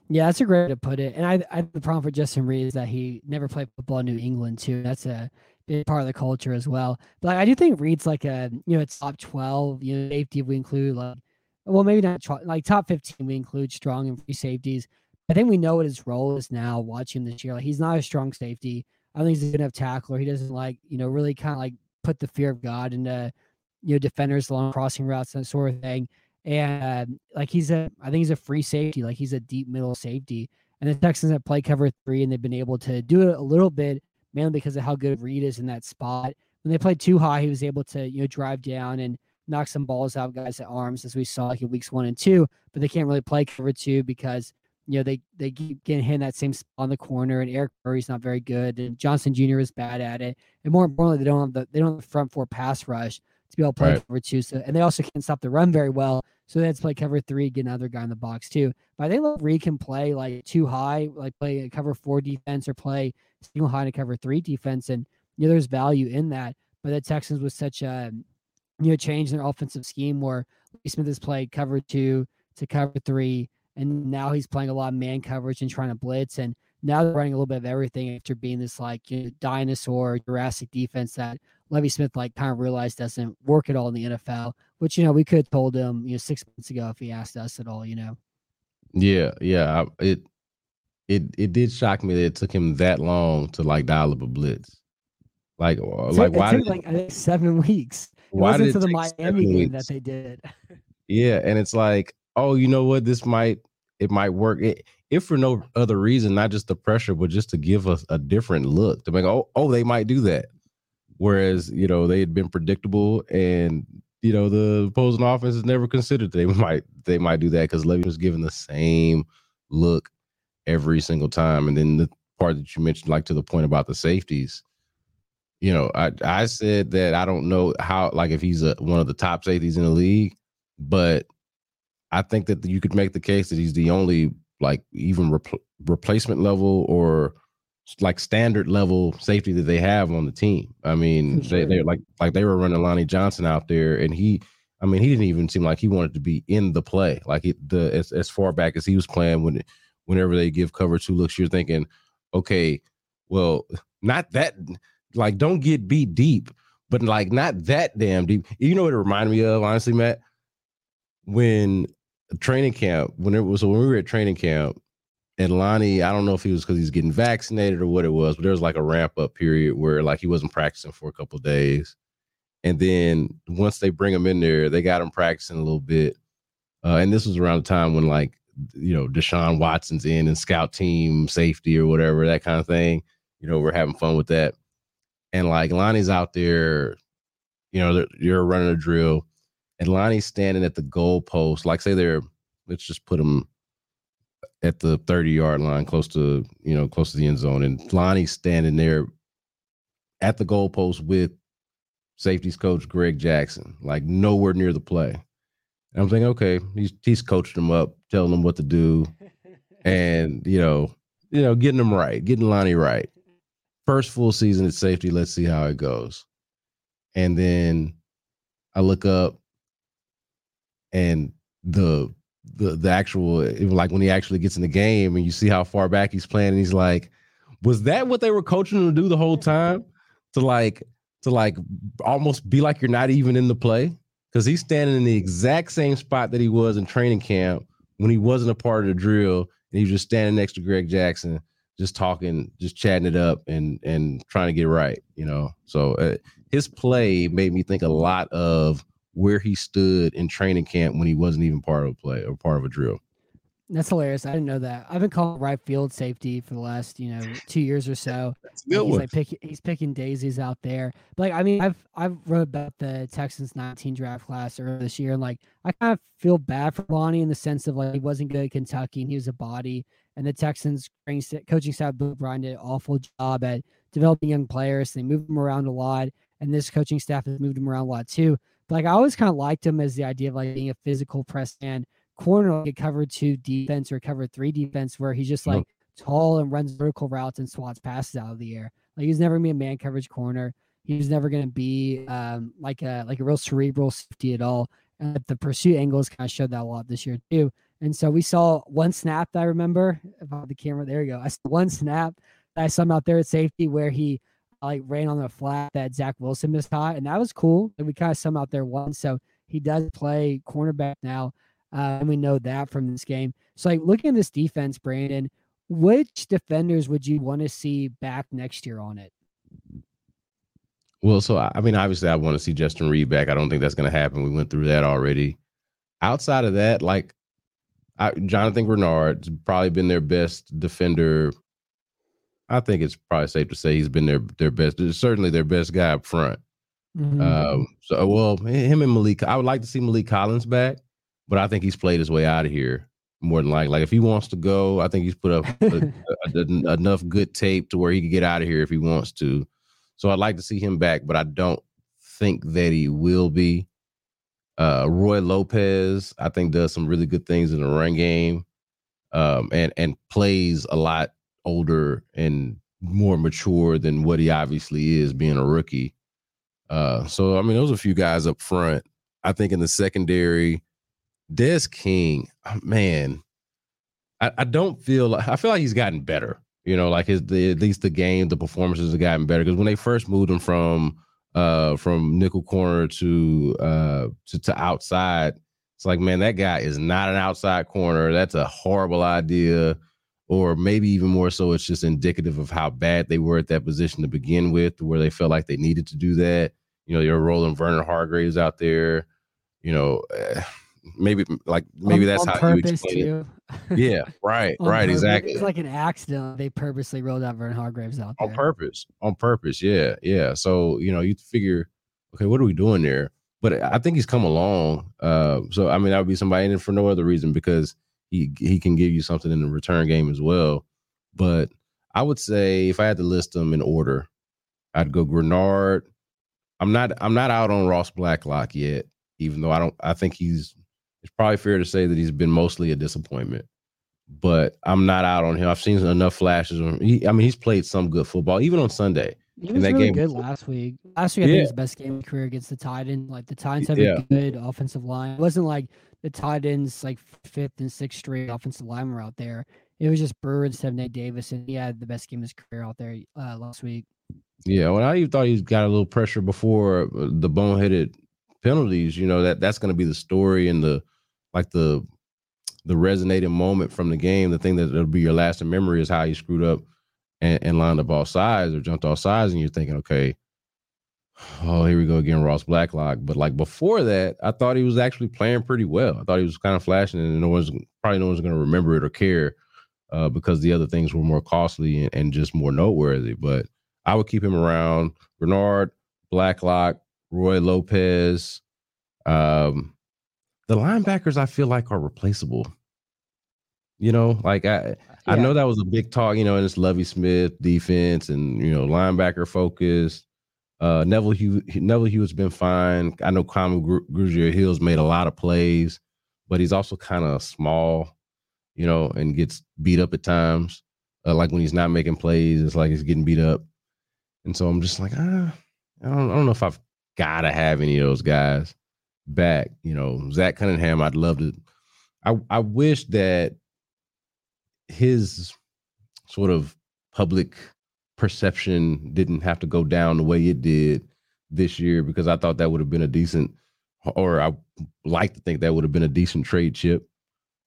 Yeah, that's a great way to put it. And I, I the problem for Justin Reid is that he never played football in New England, too. That's a big part of the culture as well. But I do think Reid's like a, you know, it's top twelve, you know, safety we include, like, well, maybe not, like top fifteen we include strong and free safeties. I think we know what his role is now watching this year. Like, he's not a strong safety. I don't think he's a good enough tackler. He doesn't like, you know, really kind of like put the fear of God into, you know, defenders along crossing routes and that sort of thing. And uh, like he's a, I think he's a free safety. Like he's a deep middle safety. And the Texans have played cover three, and they've been able to do it a little bit, mainly because of how good Reid is in that spot. When they played too high, he was able to, you know, drive down and knock some balls out of guys at arms, as we saw like in weeks one and two. But they can't really play cover two because, you know, they they keep getting hit in that same spot on the corner, and Eric Murray's not very good, and Johnson Junior is bad at it, and more importantly, they don't have the they don't have the front four pass rush to be able to play right. cover two. So, and they also can't stop the run very well. So they had to play cover three, get another guy in the box too. But I think like Reid can play like too high, like play a cover four defense or play single high to cover three defense. And you know, there's value in that. But the Texans was such a, you know, change in their offensive scheme where Lovie Smith has played cover two to cover three. And now he's playing a lot of man coverage and trying to blitz. And now they're running a little bit of everything after being this like, you know, dinosaur Jurassic defense that Lovie Smith like kind of realized doesn't work at all in the N F L, which, you know, we could have told him, you know, six months ago if he asked us at all, you know? Yeah. Yeah. I, it, it, it did shock me that it took him that long to like dial up a blitz. Like, or, like it why took did like I think seven weeks. It why wasn't did it to the Miami game weeks? That they did. Yeah. And it's like, oh, you know what? This might, it might work. It, if for no other reason, not just the pressure, but just to give us a different look to make, oh, oh, they might do that. Whereas, you know, they had been predictable and you know, the opposing offense is never considered. They might they might do that because Lovie was given the same look every single time. And then the part that you mentioned, like to the point about the safeties, you know, I, I said that I don't know how, like if he's a, one of the top safeties in the league, but I think that you could make the case that he's the only like even repl- replacement level or like standard level safety that they have on the team. I mean, they, they're like, like they were running Lonnie Johnson out there, and he, I mean, he didn't even seem like he wanted to be in the play. Like it, the, as, as far back as he was playing, when, whenever they give cover two looks, you're thinking, okay, well, not that, like, don't get beat deep, but like not that damn deep. You know what it reminded me of, honestly, Matt, when training camp, when it was, so when we were at training camp, and Lonnie, I don't know if he was because he's getting vaccinated or what it was, but there was like a ramp up period where like he wasn't practicing for a couple of days. And then once they bring him in there, they got him practicing a little bit. Uh, and this was around the time when like, you know, Deshaun Watson's in and scout team safety or whatever, that kind of thing. You know, we're having fun with that. And like Lonnie's out there, you know, you're running a drill and Lonnie's standing at the goal post. Like say they're, let's just put him at the thirty yard line, close to, you know, close to the end zone. And Lonnie's standing there at the goalpost with safeties coach Greg Jackson, like nowhere near the play. And I'm thinking, okay, he's, he's coached them up, telling them what to do. And, you know, you know, getting them right, getting Lonnie right. First full season at safety. Let's see how it goes. And then I look up and the, The the actual, like when he actually gets in the game and you see how far back he's playing, and he's like, was that what they were coaching him to do the whole time? To like, to like almost be like you're not even in the play? Because he's standing in the exact same spot that he was in training camp when he wasn't a part of the drill, and he was just standing next to Greg Jackson, just talking, just chatting it up and and trying to get right, you know? So uh, his play made me think a lot of where he stood in training camp when he wasn't even part of a play or part of a drill. That's hilarious. I didn't know that. I've been calling right field safety for the last, you know, two years or so. That's good. He's like picking, he's picking daisies out there. But like, I mean, I've, I've wrote about the Texans nineteen draft class earlier this year. And like, I kind of feel bad for Lonnie in the sense of like, he wasn't good at Kentucky and he was a body, and the Texans coaching staff, Bill O'Brien, did an awful job at developing young players. They moved them around a lot. And this coaching staff has moved him around a lot too. Like, I always kind of liked him as the idea of like being a physical press man corner, like a cover two defense or cover three defense, where he's just like mm-hmm. tall and runs vertical routes and swats passes out of the air. Like, he's never gonna be a man coverage corner. He was never gonna be um, like a like a real cerebral safety at all. And the pursuit angles kind of showed that a lot this year too. And so we saw one snap that I remember about the camera. There you go. I saw one snap that I saw him out there at safety where he like ran on the flat that Zach Wilson missed high, and that was cool. And we kind of saw him out there once. So he does play cornerback now. Uh, and we know that from this game. So like looking at this defense, Brandon, which defenders would you want to see back next year on it? Well, so, I mean, obviously I want to see Justin Reid back. I don't think that's going to happen. We went through that already. Outside of that, like I, Jonathan Grenard's probably been their best defender. I think it's probably safe to say he's been their their best, certainly their best guy up front. Mm-hmm. Um, so, well, him and Maliek, I would like to see Maliek Collins back, but I think he's played his way out of here more than likely. Like, if he wants to go, I think he's put up a, a, a, enough good tape to where he could get out of here if he wants to. So I'd like to see him back, but I don't think that he will be. Uh, Roy Lopez, I think, does some really good things in the run game, um, and and plays a lot older and more mature than what he obviously is being a rookie. Uh, so, I mean, those are a few guys up front. I think in the secondary, Des King, man, I, I don't feel like, I feel like he's gotten better, you know, like his, the, at least the game, the performances have gotten better. Cause when they first moved him from, uh, from nickel corner to, uh, to, to outside, it's like, man, that guy is not an outside corner. That's a horrible idea. Or maybe even more so, it's just indicative of how bad they were at that position to begin with, where they felt like they needed to do that. You know, you're rolling Vernon Hargraves out there. You know, maybe like maybe on, that's on how purpose you explain it. Yeah, right, right, purpose. Exactly. It's like an accident. They purposely rolled out Vernon Hargraves out there on purpose. On purpose, yeah, yeah. So you know, you figure, okay, what are we doing there? But I think he's come along. Uh, so, I mean, that would be somebody in it for no other reason because he he can give you something in the return game as well. But I would say if I had to list them in order, I'd go Grenard. I'm not I'm not out on Ross Blacklock yet, even though I don't I think he's it's probably fair to say that he's been mostly a disappointment. But I'm not out on him. I've seen enough flashes of him. He, I mean, he's played some good football, even on Sunday. He was that really game. good last week. Last week, I yeah. think his best game of his career against the Titans. Like, the Titans have yeah. a good offensive line. It wasn't like the Titans, like, fifth and sixth straight offensive line were out there. It was just Brewer and Stephon Davis, and he had the best game of his career out there uh, last week. Yeah, well, I even thought he got a little pressure before the boneheaded penalties. You know, that that's going to be the story and the, like, the the resonating moment from the game. The thing that will be your lasting memory is how you screwed up And, and lined up all sides or jumped all sides, and you're thinking, okay, oh, here we go again, Ross Blacklock. But like before that, I thought he was actually playing pretty well. I thought he was kind of flashing, and no one's probably no one's going to remember it or care uh, because the other things were more costly and, and just more noteworthy. But I would keep him around. Bernard, Blacklock, Roy Lopez. Um, the linebackers I feel like are replaceable. You know, like I, yeah. I know that was a big talk, you know, and it's Lovie Smith defense and, you know, linebacker focus. Uh, Neville Hugh, Neville Hugh has been fine. I know Kamu Grugier-Hill's made a lot of plays, but he's also kind of small, you know, and gets beat up at times. Uh, like when he's not making plays, it's like he's getting beat up. And so I'm just like, ah, I don't, I don't know if I've got to have any of those guys back. You know, Zach Cunningham, I'd love to. I, I wish that his sort of public perception didn't have to go down the way it did this year, because I thought that would have been a decent, or I like to think that would have been a decent trade chip.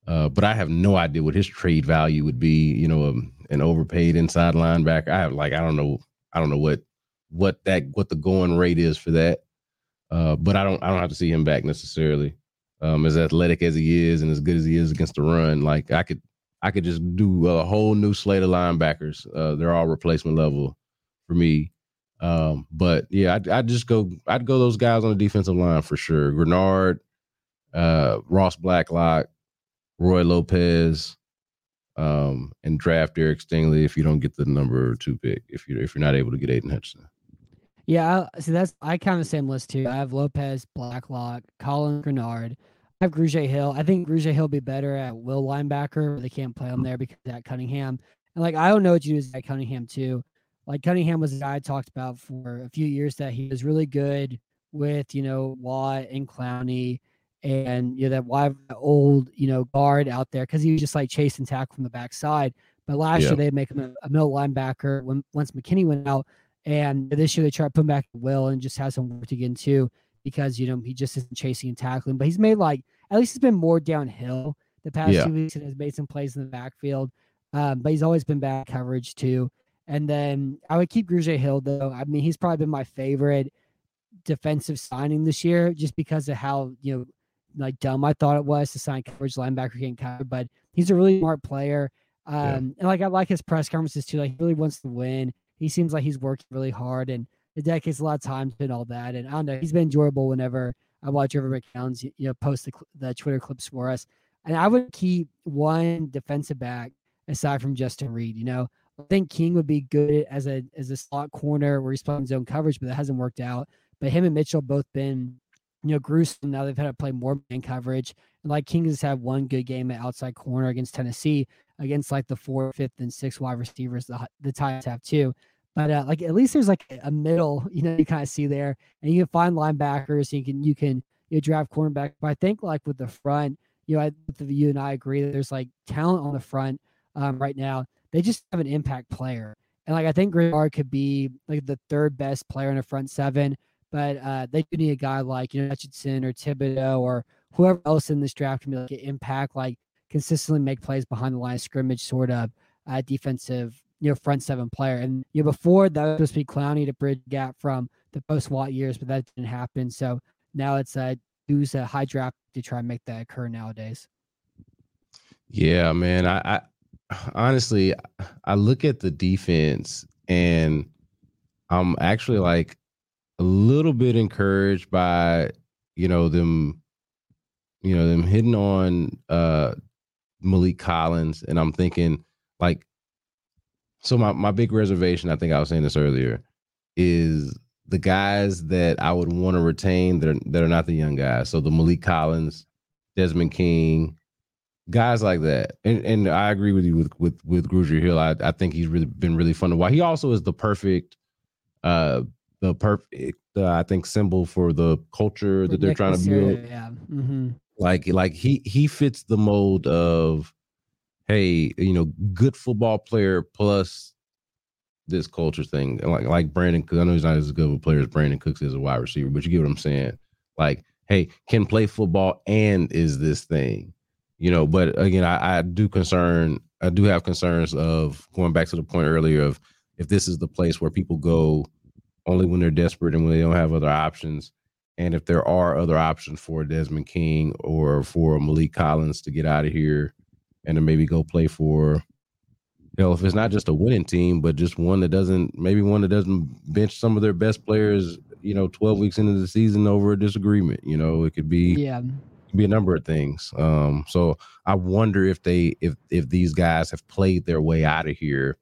Uh, but I have no idea what his trade value would be. You know, um, an overpaid inside linebacker. I have like, I don't know. I don't know what, what that, what the going rate is for that. Uh, but I don't, I don't have to see him back necessarily. Um, as athletic as he is and as good as he is against the run, like I could, I could just do a whole new slate of linebackers. Uh, they're all replacement level for me. Um, but yeah, I'd, I'd just go. I'd go those guys on the defensive line for sure. Grenard, uh, Ross Blacklock, Roy Lopez, um, and draft Derek Stingley if you don't get the number two pick. If you if you're not able to get Aiden Hutchinson. Yeah, I, so that's I kind of the same list too. I have Lopez, Blacklock, Collins, Grenard. I have Grugier-Hill. I think Grugier-Hill will be better at will linebacker. But they can't play him there because of Zach Cunningham. And, like, I don't know what you do with Zach Cunningham, too. Like, Cunningham was a guy I talked about for a few years that he was really good with, you know, Watt and Clowney and, you know, that wide old, you know, guard out there because he was just, like, chase and tackle from the backside. But last yeah. year they make him a, a middle linebacker when once McKinney went out. And this year they try to put him back to will and just have some work to get into, because, you know, he just isn't chasing and tackling. But he's made, like, at least he's been more downhill the past yeah. two weeks and has made some plays in the backfield. Um, but he's always been bad coverage, too. And then I would keep Grugier-Hill, though. I mean, he's probably been my favorite defensive signing this year just because of how, you know, like dumb I thought it was to sign coverage linebacker getting covered. But he's a really smart player. Um, yeah. And, like, I like his press conferences, too. Like, he really wants to win. He seems like he's working really hard, and it dedicates a lot of time to all that, and I don't know. He's been enjoyable whenever I watch Trevor McCown's, you know, post the, the Twitter clips for us. And I would keep one defensive back aside from Justin Reid. You know, I think King would be good as a as a slot corner where he's playing zone coverage, but that hasn't worked out. But him and Mitchell both been, you know, gruesome. Now they've had to play more man coverage, and like King has had one good game at outside corner against Tennessee, against like the fourth, fifth, and sixth wide receivers. The the Titans have too. But uh, like at least there's like a middle, you know, you kind of see there, and you can find linebackers. And you can you can you know, draft cornerback. But I think like with the front, you know, I, you and I agree that there's like talent on the front um, right now. They just have an impact player, and like I think Grenard could be like the third best player in the front seven. But uh, they do need a guy like, you know, Hutchinson or Thibodeau or whoever else in this draft can be like an impact, like consistently make plays behind the line of scrimmage, sort of uh, defensive, you know, front seven player. And, you know, before that was supposed to be Clowney to bridge gap from the post-Watt years, but that didn't happen. So now it's a, use a high draft to try and make that occur nowadays. Yeah, man. I, I honestly, I look at the defense and I'm actually like a little bit encouraged by you know, them, you know, them hitting on uh, Maliek Collins. And I'm thinking like, so my, my big reservation, I think I was saying this earlier, is the guys that I would want to retain that are, that are not the young guys. So the Maliek Collins, Desmond King, guys like that. And and I agree with you with with, with Grugier Hill. I, I think he's really been really fun to watch. He also is the perfect, uh, the perfect, uh, I think, symbol for the culture for that they're Nick trying to build. Yeah. Mm-hmm. Like, like he he fits the mold of, hey, you know, good football player plus this culture thing. And like like Brandin Cooks, I know he's not as good of a player as Brandin Cooks is a wide receiver, but you get what I'm saying. Like, hey, can play football and is this thing, you know? But again, I, I do concern, I do have concerns of going back to the point earlier of if this is the place where people go only when they're desperate and when they don't have other options. And if there are other options for Desmond King or for Maliek Collins to get out of here and to maybe go play for, you know, if it's not just a winning team, but just one that doesn't, maybe one that doesn't bench some of their best players, you know, twelve weeks into the season over a disagreement. You know, it could be, yeah, it could be a number of things. Um, so I wonder if they, if if these guys have played their way out of here,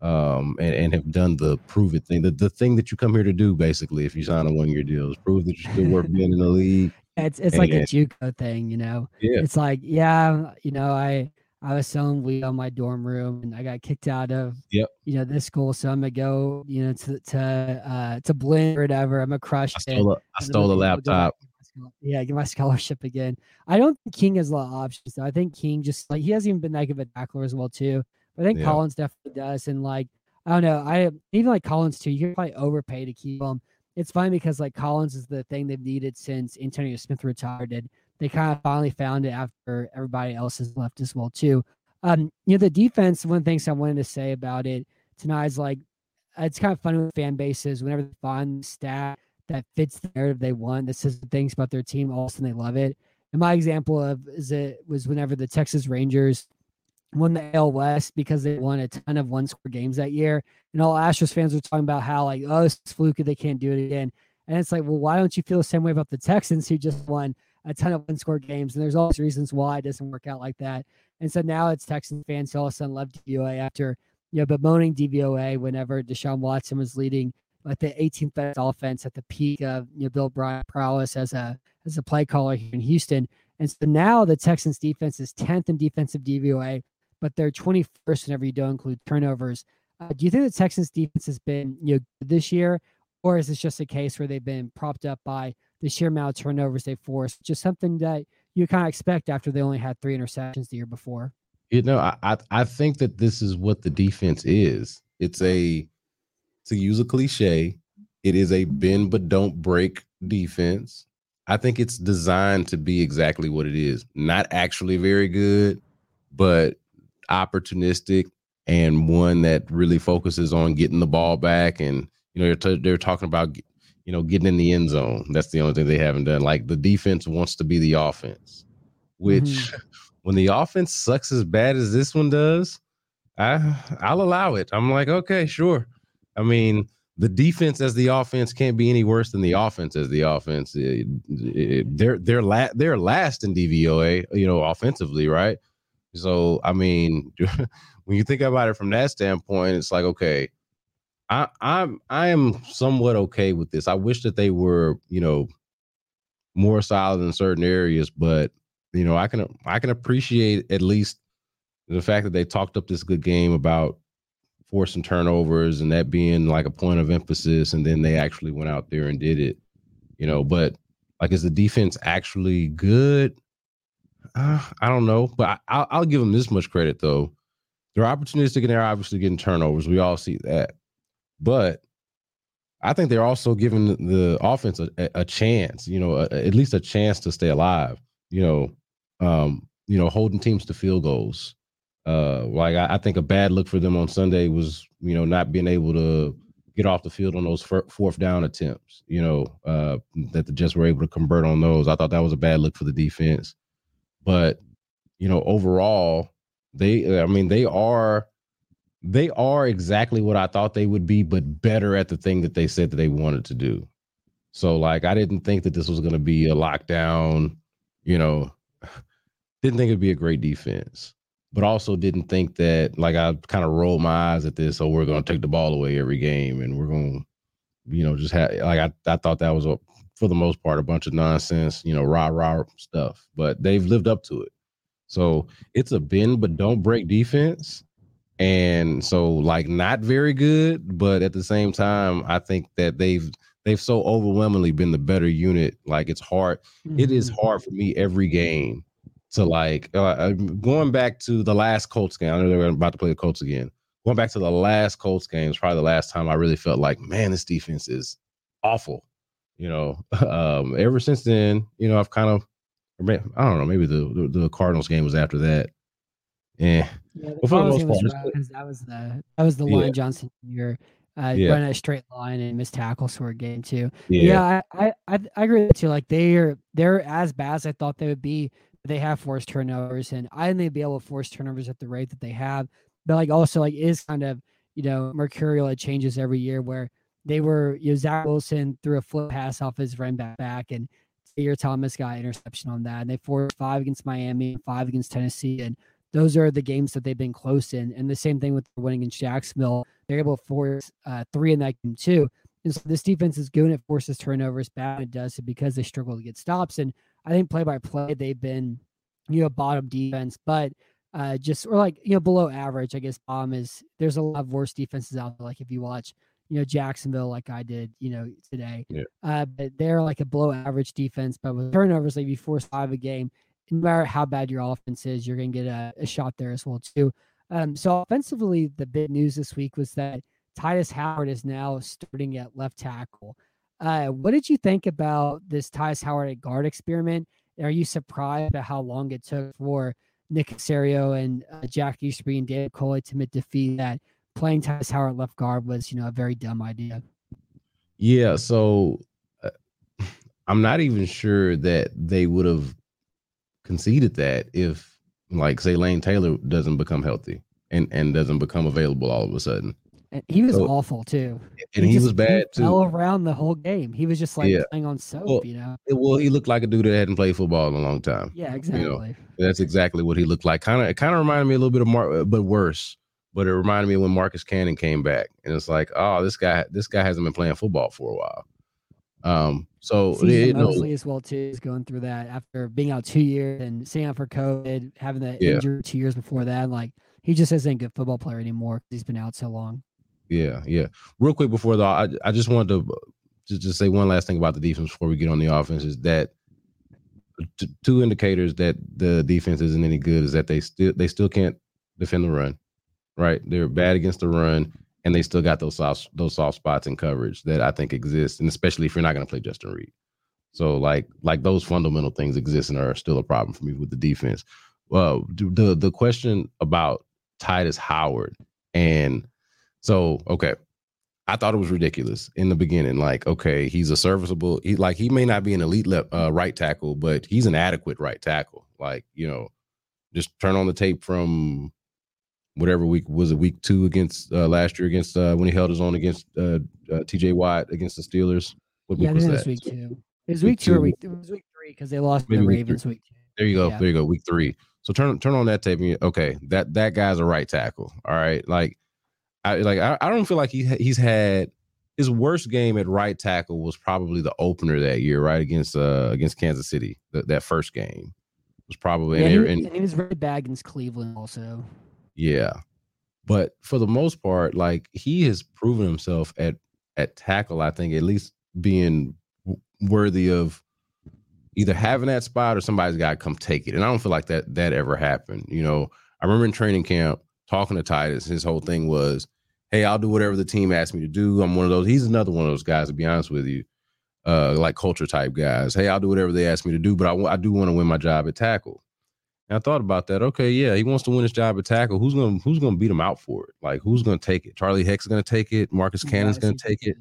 um, and, and have done the prove it thing, the the thing that you come here to do, basically, if you sign a one year deal, is prove that you're still worth being in the league. It's it's and, like a JUCO thing, you know. Yeah. It's like, yeah, you know, I I was selling weed on my dorm room, and I got kicked out of, yep, you know, this school. So I'm gonna go, you know, to to uh, to Blend or whatever. I'm gonna crush I stole it. I stole a laptop. Go, yeah, get my scholarship again. I don't think King has a lot of options, though. I think King just like he hasn't even been that good of a tackler as well, too. But I think yeah. Collins definitely does, and like I don't know, I even like Collins too. You can probably overpay to keep him. It's funny because like Collins is the thing they've needed since Antonio Smith retired. And they kind of finally found it after everybody else has left as well too. Um, you know, the defense, one of the things I wanted to say about it tonight is like, it's kind of funny with fan bases. Whenever they find the stat that fits the narrative they want, that says things about their team, all of a sudden they love it. And my example of is it was whenever the Texas Rangers won the A L West because they won a ton of one-score games that year. And all Astros fans were talking about how, like, oh, it's fluky, they can't do it again. And it's like, well, why don't you feel the same way about the Texans who just won a ton of one-score games? And there's all these reasons why it doesn't work out like that. And so now it's Texans fans who all of a sudden love D V O A after, you know, bemoaning D V O A whenever Deshaun Watson was leading, like, the eighteenth best offense at the peak of, you know, Bill O'Brien prowess as a, as a play caller here in Houston. And so now the Texans defense is tenth in defensive D V O A, but they're twenty-first whenever you don't include turnovers. Uh, do you think the Texans defense has been, you know, good this year, or is this just a case where they've been propped up by the sheer amount of turnovers they forced? Just something that you kind of expect after they only had three interceptions the year before. You know, I, I I think that this is what the defense is. It's a, to use a cliche, it is a bend but don't break defense. I think it's designed to be exactly what it is. Not actually very good, but opportunistic, and one that really focuses on getting the ball back. And, you know, they're, t- they're talking about, you know, getting in the end zone. That's the only thing they haven't done. Like, the defense wants to be the offense, which mm-hmm. when the offense sucks as bad as this one does, I I'll allow it. I'm like, okay, sure. I mean, the defense as the offense can't be any worse than the offense as the offense. It, it, they're, they're, la- they're last in D V O A, you know, offensively. Right. So, I mean, when you think about it from that standpoint, it's like, okay, I, I'm, I am somewhat okay with this. I wish that they were, you know, more solid in certain areas, but, you know, I can, I can appreciate at least the fact that they talked up this good game about forcing turnovers and that being like a point of emphasis. And then they actually went out there and did it, you know, but like, is the defense actually good? Uh, I don't know, but I, I'll give them this much credit, though. They're opportunistic and they're obviously getting turnovers. We all see that. But I think they're also giving the offense a, a chance, you know, a, at least a chance to stay alive, you know, um, you know, holding teams to field goals. Uh, like I, I think a bad look for them on Sunday was, you know, not being able to get off the field on those fir- fourth down attempts, you know, uh, that the Jets were able to convert on those. I thought that was a bad look for the defense. But, you know, overall, they I mean, they are they are exactly what I thought they would be, but better at the thing that they said that they wanted to do. So, like, I didn't think that this was going to be a lockdown, you know, didn't think it'd be a great defense, but also didn't think that, like, I kind of rolled my eyes at this. Oh, we're going to take the ball away every game and we're going to, you know, just have, like, I, I thought that was, a, for the most part, a bunch of nonsense, you know, rah, rah stuff, but they've lived up to it. So it's a bend, but don't break defense. And so, like, not very good, but at the same time, I think that they've, they've so overwhelmingly been the better unit. Like, it's hard. Mm-hmm. It is hard for me every game to, like, uh, going back to the last Colts game. I know they were about to play the Colts again. Going back to the last Colts game is probably the last time I really felt like, man, this defense is awful. You know, um, ever since then, you know, I've kind of, I don't know, maybe the, the, the Cardinals game was after that. Yeah. Yeah, the well, for the most part, was that was the that was the yeah. Lyon Johnson year. Uh, yeah. Running a straight line and missed tackles for a game too. Yeah, yeah I, I I agree with you. Like, they're they're as bad as I thought they would be. They have forced turnovers, and I think they'd be able to force turnovers at the rate that they have. But, like, also, like, it is kind of, you know, mercurial. It changes every year where they were, you know, Zach Wilson threw a flip pass off his run back back, and Tytus Thomas got an interception on that. And they forced five against Miami, five against Tennessee, and those are the games that they've been close in. And the same thing with winning against Jacksonville. They're able to force uh, three in that game too. And so this defense is good and it forces turnovers bad. It does it because they struggle to get stops. And I think play by play, they've been, you know, bottom defense, but uh, just, or like, you know, below average, I guess. Bottom is, there's a lot of worse defenses out there. Like, if you watch, you know, Jacksonville, like I did, you know, today, yeah. uh, but they're like a below average defense, but with turnovers, like, you force five a game, no matter how bad your offense is, you're going to get a, a shot there as well, too. Um, so offensively, the big news this week was that Tytus Howard is now starting at left tackle. Uh, what did you think about this Tytus Howard at guard experiment? Are you surprised at how long it took for Nick Caserio and uh, Jack Easterby and David Coley to admit defeat that playing Tytus Howard left guard was, you know, a very dumb idea? Yeah, so uh, I'm not even sure that they would have conceded that if, like, say, Lane Taylor doesn't become healthy and, and doesn't become available all of a sudden. And he was so awful too. And he, he was bad too. All around the whole game. He was just like yeah. playing on soap, well, you know. It, well, he looked like a dude that hadn't played football in a long time. Yeah, exactly. You know, that's exactly what he looked like. Kind of, it kind of reminded me a little bit of Mark, but worse. But it reminded me of when Marcus Cannon came back, and it's like, oh, this guy, this guy hasn't been playing football for a while. Um, so Mostly no. as well too is going through that after being out two years and sitting out for COVID, having that yeah. injury two years before that. Like, he just isn't a good football player anymore. He's been out so long. Yeah, yeah. Real quick before though, I I just wanted to just, just say one last thing about the defense before we get on the offense is that t- two indicators that the defense isn't any good is that they still they still can't defend the run. Right, they're bad against the run. And they still got those soft, those soft spots in coverage that I think exist, and especially if you're not going to play Justin Reid. So, like, like those fundamental things exist and are still a problem for me with the defense. Well, the the question about Tytus Howard, and so okay, I thought it was ridiculous in the beginning. Like, okay, he's a serviceable. He like he may not be an elite left, uh, right tackle, but he's an adequate right tackle. Like, you know, just turn on the tape from whatever week was it, week two against uh, last year against uh, when he held his own against uh, uh, T J Watt against the Steelers. What yeah, week was that? It was week two. It was week, week two or week th- it was week three because they lost the Ravens week two. There you go. Yeah. There you go. Week three. So turn turn on that tape. And you, okay, that that guy's a right tackle. All right, like I like I, I don't feel like he he's had his worst game at right tackle was probably the opener that year, right against uh against Kansas City. The, that first game was probably yeah, and, he, and, and he was really bad against Cleveland also. Yeah, but for the most part, like he has proven himself at at tackle, I think, at least being w- worthy of either having that spot or somebody's got to come take it. And I don't feel like that that ever happened. You know, I remember in training camp talking to Tytus, his whole thing was, hey, I'll do whatever the team asks me to do. I'm one of those. He's another one of those guys, to be honest with you, uh, like culture type guys. Hey, I'll do whatever they ask me to do, but I, w- I do want to win my job at tackle. And I thought about that. Okay, yeah, he wants to win his job at tackle. Who's gonna Who's gonna beat him out for it? Like, who's gonna take it? Charlie Heck's gonna take it. Marcus Cannon's yeah, gonna take it.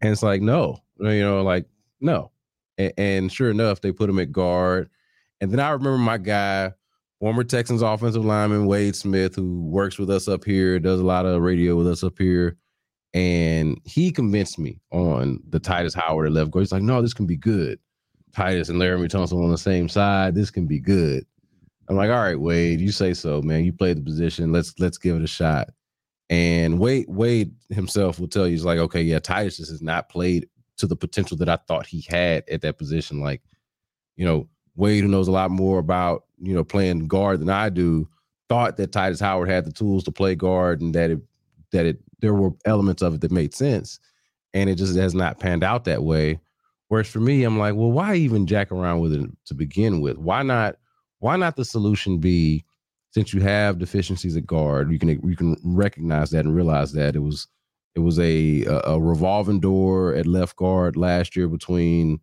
And it's like, no, you know, like no. And, and sure enough, they put him at guard. And then I remember my guy, former Texans offensive lineman Wade Smith, who works with us up here, does a lot of radio with us up here, And he convinced me on the Tytus Howard at left guard. He's like, no, this can be good. Tytus and Laramie Tunsil on the same side. This can be good. I'm like, all right, Wade, you say so, man. You play the position. Let's let's give it a shot. And Wade Wade himself will tell you, he's like, okay, yeah, Tytus just has not played to the potential that I thought he had at that position. Like, you know, Wade, who knows a lot more about, you know, playing guard than I do, thought that Tytus Howard had the tools to play guard and that it that it there were elements of it that made sense. And it just has not panned out that way. Whereas for me, I'm like, well, why even jack around with it to begin with? Why not? Why not the solution be, since you have deficiencies at guard, you can you can recognize that and realize that it was it was a a revolving door at left guard last year between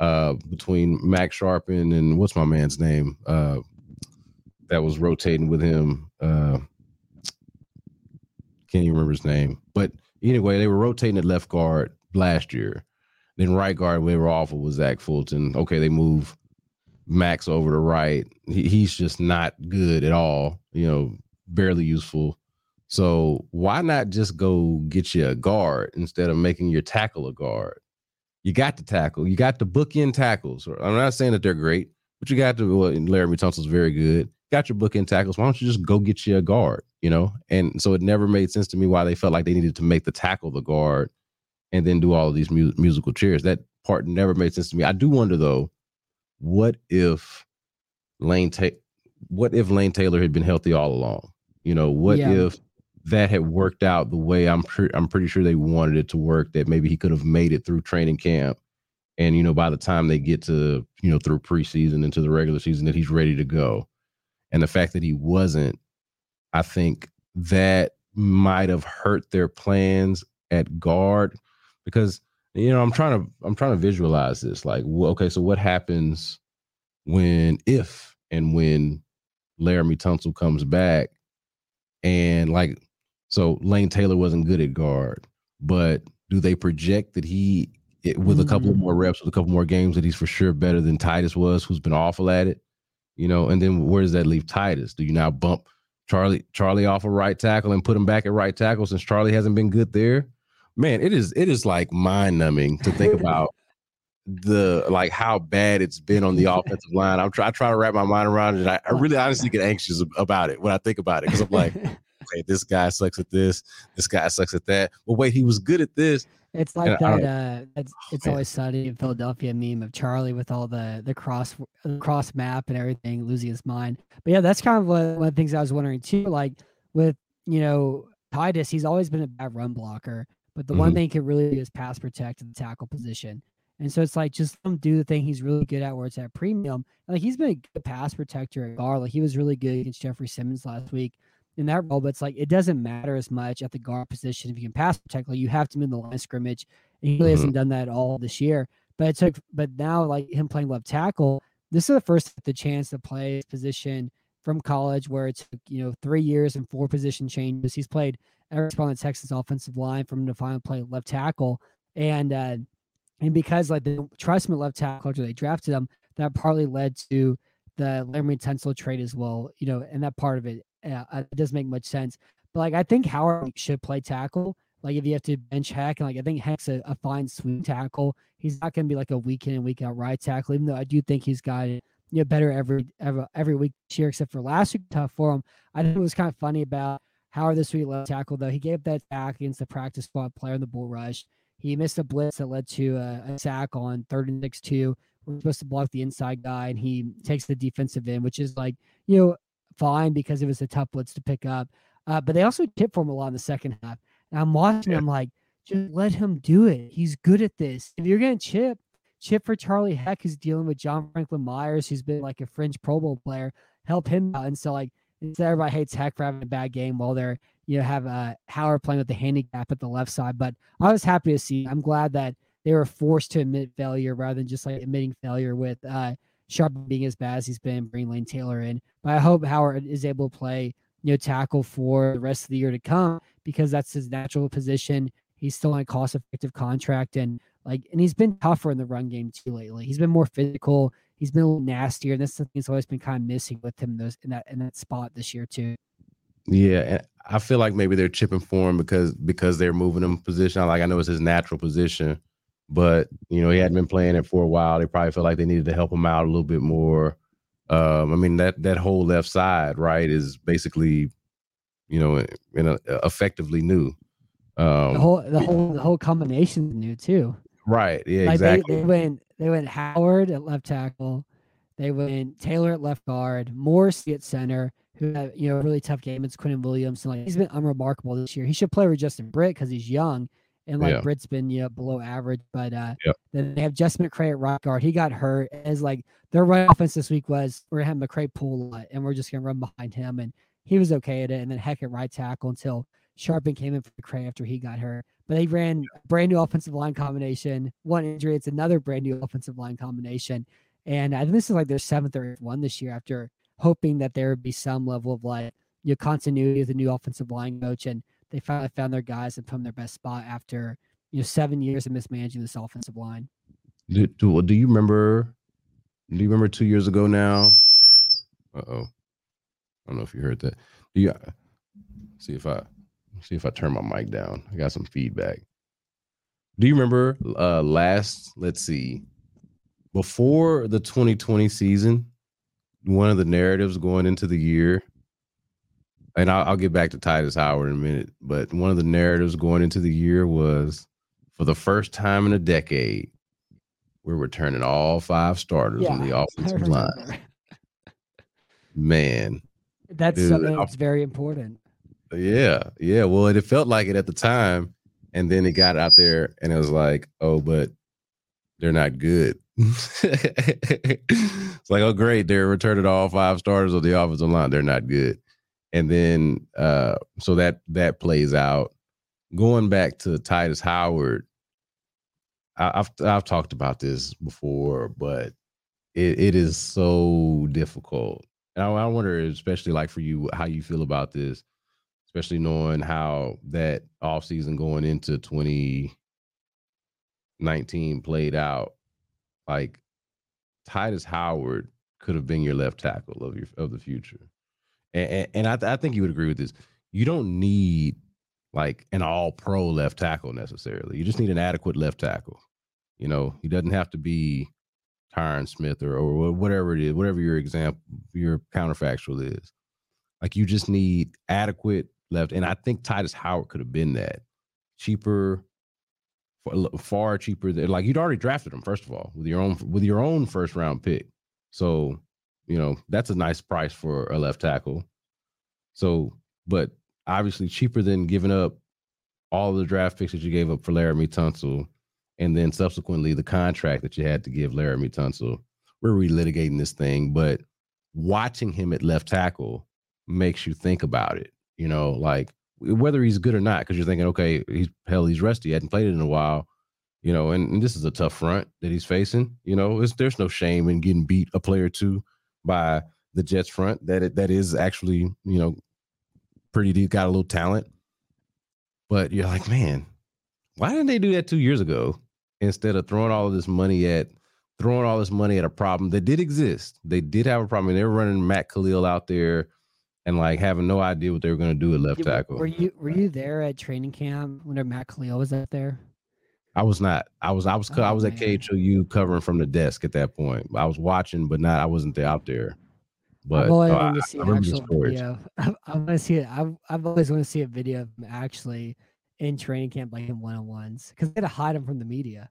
uh between Max Sharpen and what's my man's name uh that was rotating with him, uh can't even remember his name, but anyway, they were rotating at left guard last year. Then right guard, we were awful with Zach Fulton. Okay, they move Max over to right. He, he's just not good at all, you know, barely useful. So why not just go get you a guard instead of making your tackle a guard? You got to tackle. You got to bookend tackles. I'm not saying that they're great, but you got to, well, Laramie Tunsil's very good. Got your bookend tackles. Why don't you just go get you a guard, you know? And so it never made sense to me why they felt like they needed to make the tackle the guard and then do all of these mu- musical chairs. That part never made sense to me. I do wonder, though, what if Lane Ta- what if Lane Taylor had been healthy all along? You know, what yeah. if that had worked out the way I'm pre- I'm pretty sure they wanted it to work, that maybe he could have made it through training camp. And, you know, by the time they get to, you know, through preseason into the regular season, that he's ready to go. And the fact that he wasn't, I think that might have hurt their plans at guard. Because, you know, I'm trying to I'm trying to visualize this. Like, well, okay, so what happens when if and when Laramie Tunsil comes back? And like, so Lane Taylor wasn't good at guard, but do they project that he it, with mm-hmm. a couple of more reps, with a couple more games, that he's for sure better than Tytus was, who's been awful at it? You know, and then where does that leave Tytus? Do you now bump Charlie Charlie off a of right tackle and put him back at right tackle since Charlie hasn't been good there? Man, it is it is like mind numbing to think about the like how bad it's been on the offensive line. I'm try I try to wrap my mind around it. I, I really honestly get anxious about it when I think about it, because I'm like, okay, this guy sucks at this, this guy sucks at that. But wait, he was good at this. It's like and that. Uh, it's oh, it's always sunny in Philadelphia meme of Charlie with all the the cross cross map and everything, losing his mind. But yeah, that's kind of one of the things I was wondering too. Like with you know Tytus, he's always been a bad run blocker. But the mm-hmm. one thing he can really do is pass protect the tackle position. And so it's like, just let him do the thing he's really good at where it's at premium. And like, he's been a good pass protector at guard. Like, he was really good against Jeffrey Simmons last week in that role. But it's like, it doesn't matter as much at the guard position. If you can pass protect, like, you have to move the line of scrimmage. And he really mm-hmm. hasn't done that at all this year. But it took, but now like him playing left tackle, this is the first the chance to play his position from college where it took, you know, three years and four position changes. He's played every spot on the Texans offensive line from to finally play left tackle. And uh, and because like they trust him at left tackle after they drafted him, that partly led to the Laramie Tunsil trade as well, you know, and that part of it, uh, it doesn't make much sense. But like, I think Howard should play tackle. Like, if you have to bench Heck, and like, I think Heck's a, a fine swing tackle. He's not going to be like a week in and week out right tackle, even though I do think he's got it, you know, better every, every, every week this year, except for last week, tough for him. I think it was kind of funny about Howard this week left tackle, though. He gave that sack against the practice squad player in the bull rush. He missed a blitz that led to a, a sack on third and six two. We're supposed to block the inside guy, and he takes the defensive end, which is like, you know, fine because it was a tough blitz to pick up. Uh, but they also tip for him a lot in the second half. And I'm watching him like, just let him do it. He's good at this. If you're going to chip, chip for Charlie Heck, who's dealing with John Franklin Myers, who's been like a fringe Pro Bowl player. Help him out. And so like, instead, everybody hates Heck for having a bad game while they're, you know, have uh, Howard playing with the handicap at the left side. But I was happy to see. I'm glad that they were forced to admit failure rather than just like admitting failure with uh, Sharp being as bad as he's been, bringing Lane Taylor in. But I hope Howard is able to play, you know, tackle for the rest of the year to come, because that's his natural position. He's still on a cost-effective contract, and like, and he's been tougher in the run game too lately. He's been more physical. He's been a little nastier, and that's something that's always been kind of missing with him those in that in that spot this year too. Yeah, and I feel like maybe they're chipping for him because because they're moving him position. Like, I know it's his natural position, but you know, he hadn't been playing it for a while. They probably felt like they needed to help him out a little bit more. Um, I mean, that that whole left side, right, is basically, you know, in a, effectively new. Um, the whole the whole the whole combination is new too. Right. Yeah. Like exactly. They, they went they went Howard at left tackle. They went Taylor at left guard. Morrissey at center, who had, you know, a really tough game. It's Quentin Williams. And like, he's been unremarkable this year. He should play with Justin Britt because he's young. And like yeah. Britt's been, you know, below average, but uh, yeah. then they have Justin McCray at right guard. He got hurt. As like their run offense this week was, we're gonna have McCray pull a lot, and we're just gonna run behind him, and he was okay at it. And then Heck at right tackle until Sharpen came in for McCray after he got hurt. But they ran a brand new offensive line combination. One injury, it's another brand new offensive line combination, and I think this is like their seventh or eighth one this year. After hoping that there would be some level of like you know, continuity with the new offensive line coach and. They finally found their guys and put them their best spot after, you know, seven years of mismanaging this offensive line. Do, do, do you remember? Do you remember two years ago now? Uh oh, I don't know if you heard that. Do you see if I see if I turn my mic down? I got some feedback. Do you remember uh, last? Let's see, before the twenty twenty season, one of the narratives going into the year. And I'll, I'll get back to Tytus Howard in a minute, but one of the narratives going into the year was, for the first time in a decade, we're returning all five starters yeah, on the offensive line. Man. That's dude, something that's very important. Yeah. Yeah. Well, it, it felt like it at the time, and then it got out there, and it was like, oh, but they're not good. It's like, oh, great. They're returning all five starters on the offensive line. They're not good. And then, uh, so that that plays out. Going back to Tytus Howard, I, I've I've talked about this before, but it, it is so difficult. And I, I wonder, especially like for you, how you feel about this, especially knowing how that offseason going into twenty nineteen played out. Like, Tytus Howard could have been your left tackle of your of the future. And, and I, th- I think you would agree with this. You don't need like an all-pro left tackle necessarily. You just need an adequate left tackle. You know, he doesn't have to be Tyron Smith or or whatever it is, whatever your example, your counterfactual is. Like, you just need adequate left. And I think Tytus Howard could have been that. Cheaper, far cheaper than, like, you'd already drafted him first of all with your own with your own first round pick. So. You know, that's a nice price for a left tackle. So, but obviously cheaper than giving up all the draft picks that you gave up for Laramie Tunsil, and then subsequently the contract that you had to give Laramie Tunsil. We're relitigating this thing, but watching him at left tackle makes you think about it, you know, like whether he's good or not, because you're thinking, okay, he's hell, he's rusty. He hadn't played it in a while. You know, and, and this is a tough front that he's facing. You know, it's, there's no shame in getting beat a play or two by the Jets front that it, that is actually, you know, pretty deep, got a little talent. But you're like, man, why didn't they do that two years ago instead of throwing all of this money at throwing all this money at a problem that did exist? They did have a problem. I mean, they were running Matt Khalil out there and like having no idea what they were going to do at left tackle. Were you were you there at training camp when Matt Khalil was out there? I was not. I was. I was. Oh, I was at K H O U covering from the desk at that point. I was watching, but not. I wasn't there out there. But I've always oh, wanted to see I, an I actual video. I, I want to see it. I've, I've always wanted to see a video of him actually in training camp, like in one on ones, because they had to hide him from the media.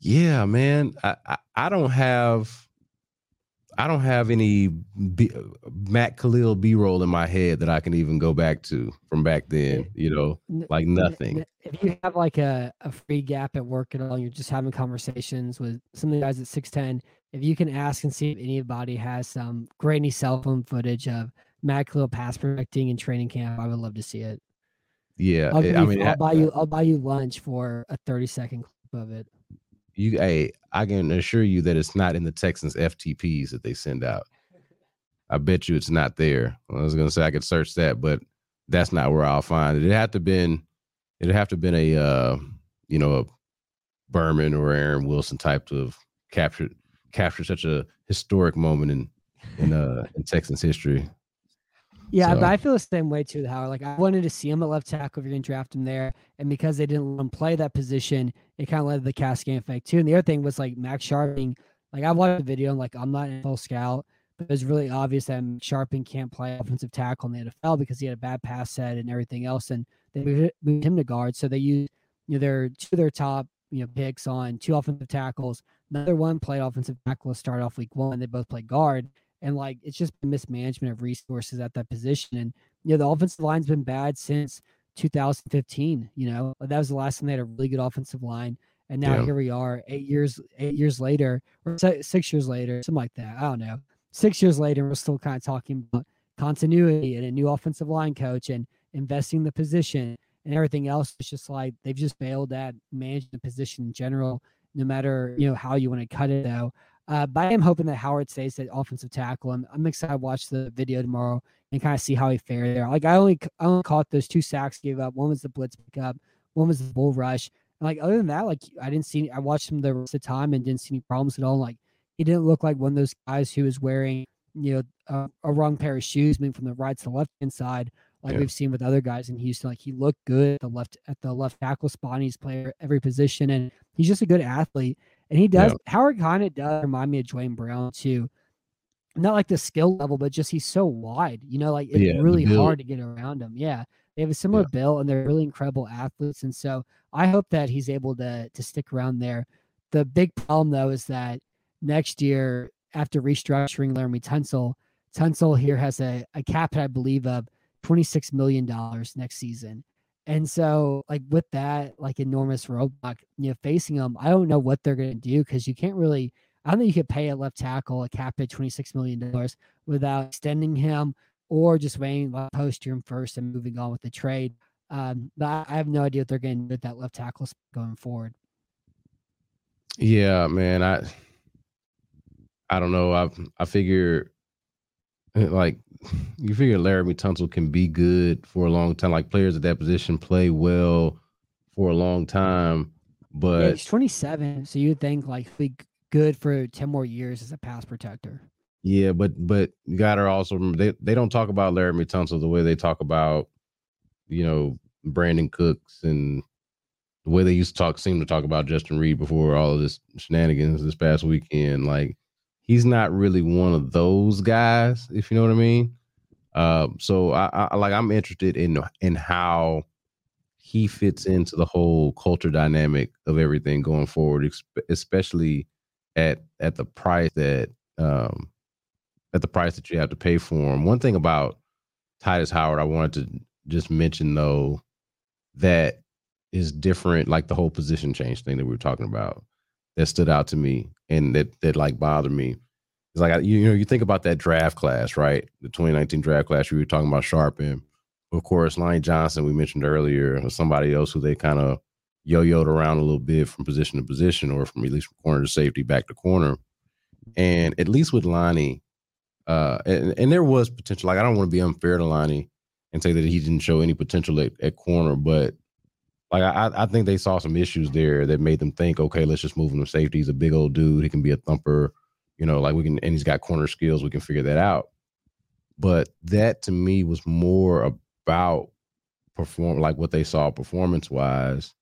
Yeah, man. I, I, I don't have. I don't have any B, Matt Khalil B-roll in my head that I can even go back to from back then, you know, like nothing. If you have like a, a free gap at work at all, you're just having conversations with some of the guys at six ten, if you can ask and see if anybody has some grainy cell phone footage of Matt Khalil pass protecting in training camp, I would love to see it. Yeah. I'll, you, I mean, I'll I, buy you, I'll buy you lunch for a thirty second clip of it. You, hey, I can assure you that it's not in the Texans F T Ps that they send out. I bet you it's not there. I was gonna say I could search that, but that's not where I'll find it. It had to been, it have to been a, uh, you know, a Berman or Aaron Wilson type of capture capture such a historic moment in in uh in Texans history. Yeah, so. But I feel the same way too, Howard. Like, I wanted to see him at left tackle if you're going to draft him there. And because they didn't let him play that position, it kind of led to the cascade effect too. And the other thing was, like, Max Sharping. Like, I watched the video, and, like, I'm not an N F L scout, but it was really obvious that Max Sharping can't play offensive tackle in the N F L because he had a bad pass set and everything else. And they moved him to guard. So they used, you know, their two of their top, you know, picks on two offensive tackles. Another one played offensive tackle to start off week one. They both played guard. And, like, it's just mismanagement of resources at that position. And, you know, the offensive line's been bad since two thousand fifteen, you know. That was the last time they had a really good offensive line. And now yeah. here we are eight years eight years later, or six years later, something like that. I don't know. Six years later, we're still kind of talking about continuity and a new offensive line coach and investing in the position and everything else. It's just like they've just failed at managing the position in general, no matter, you know, how you want to cut it, though. Uh, but I am hoping that Howard stays at offensive tackle. I'm, I'm excited to watch the video tomorrow and kind of see how he fared there. Like, I only, I only caught those two sacks he gave up. One was the blitz pickup. One was the bull rush. And, like, other than that, like, I didn't see, I watched him the rest of the time and didn't see any problems at all. Like, he didn't look like one of those guys who was wearing, you know, a, a wrong pair of shoes, moving from the right to the left-hand side, like yeah. we've seen with other guys in Houston. Like, he looked good at the left, at the left tackle spot. He's playing every position, and he's just a good athlete. And he does, yeah. Howard kind of does remind me of Dwayne Brown too. Not like the skill level, but just he's so wide, you know, like it's yeah, really hard to get around him. Yeah. They have a similar yeah. build, and they're really incredible athletes. And so I hope that he's able to, to stick around there. The big problem, though, is that next year, after restructuring Laramie Tunsil, Tunsil here has a, a cap, I believe, of twenty-six million dollars next season. And so, like, with that, like, enormous roadblock, you know, facing them, I don't know what they're going to do, because you can't really, I don't think you could pay a left tackle a cap at twenty-six million dollars without extending him or just waiting, like, post him first and moving on with the trade. Um, but I have no idea what they're going to do with that left tackle going forward. Yeah, man, I, I don't know. I, I figure, like, you figure Laramie Tunsil can be good for a long time. Like, players at that position play well for a long time, but yeah, he's twenty-seven, so you'd think, like, be good for ten more years as a pass protector. Yeah, but but you gotta also remember, they they don't talk about Laramie Tunsil the way they talk about, you know, Brandin Cooks, and the way they used to talk seem to talk about Justin Reid before all of this shenanigans this past weekend. Like, he's not really one of those guys, if you know what I mean. Uh, so I, I like I'm interested in in how he fits into the whole culture dynamic of everything going forward, especially at at the price that um, at the price that you have to pay for him. One thing about Tytus Howard I wanted to just mention, though, that is different, like the whole position change thing that we were talking about, that stood out to me and that, that like bothered me. It's like, I, you, you know, you think about that draft class, right? The twenty nineteen draft class, we were talking about Sharp and, of course, Lane Johnson, we mentioned earlier, or somebody else who they kind of yo-yoed around a little bit from position to position, or from at least from corner to safety, back to corner. And at least with Lonnie, uh, and, and there was potential. Like, I don't want to be unfair to Lonnie and say that he didn't show any potential at, at corner, but like, I, I think they saw some issues there that made them think, okay, let's just move him to safety. He's a big old dude. He can be a thumper, you know, like we can, and he's got corner skills. We can figure that out. But that to me was more about perform, like what they saw performance wise.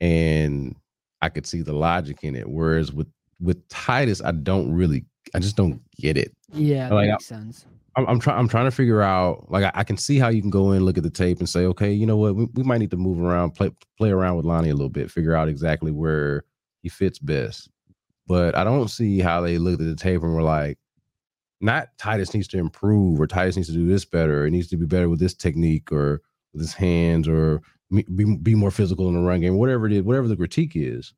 And I could see the logic in it. Whereas with, with Tytus, I don't really, I just don't get it. Yeah. That like, makes I, sense. I'm, I'm trying, I'm trying to figure out, like, I, I can see how you can go in, look at the tape and say, okay, you know what, we, we might need to move around, play, play around with Lonnie a little bit, figure out exactly where he fits best. But I don't see how they looked at the tape and were like, not Tytus needs to improve, or Tytus needs to do this better, or it needs to be better with this technique, or with his hands, or be, be more physical in the run game, whatever it is, whatever the critique is.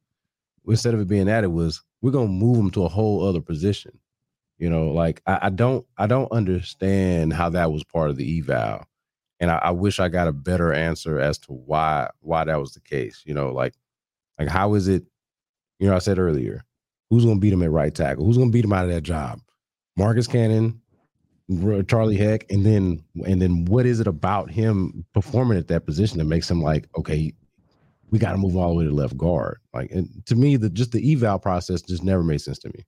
Instead of it being that, it was, we're going to move him to a whole other position. You know, like I, I don't, I don't understand how that was part of the eval, and I, I wish I got a better answer as to why, why that was the case. You know, like, like how is it? You know, I said earlier, who's going to beat him at right tackle? Who's going to beat him out of that job? Marcus Cannon, Charlie Heck, and then, and then what is it about him performing at that position that makes him like, okay, we got to move all the way to left guard? Like, and to me, the just the eval process just never made sense to me.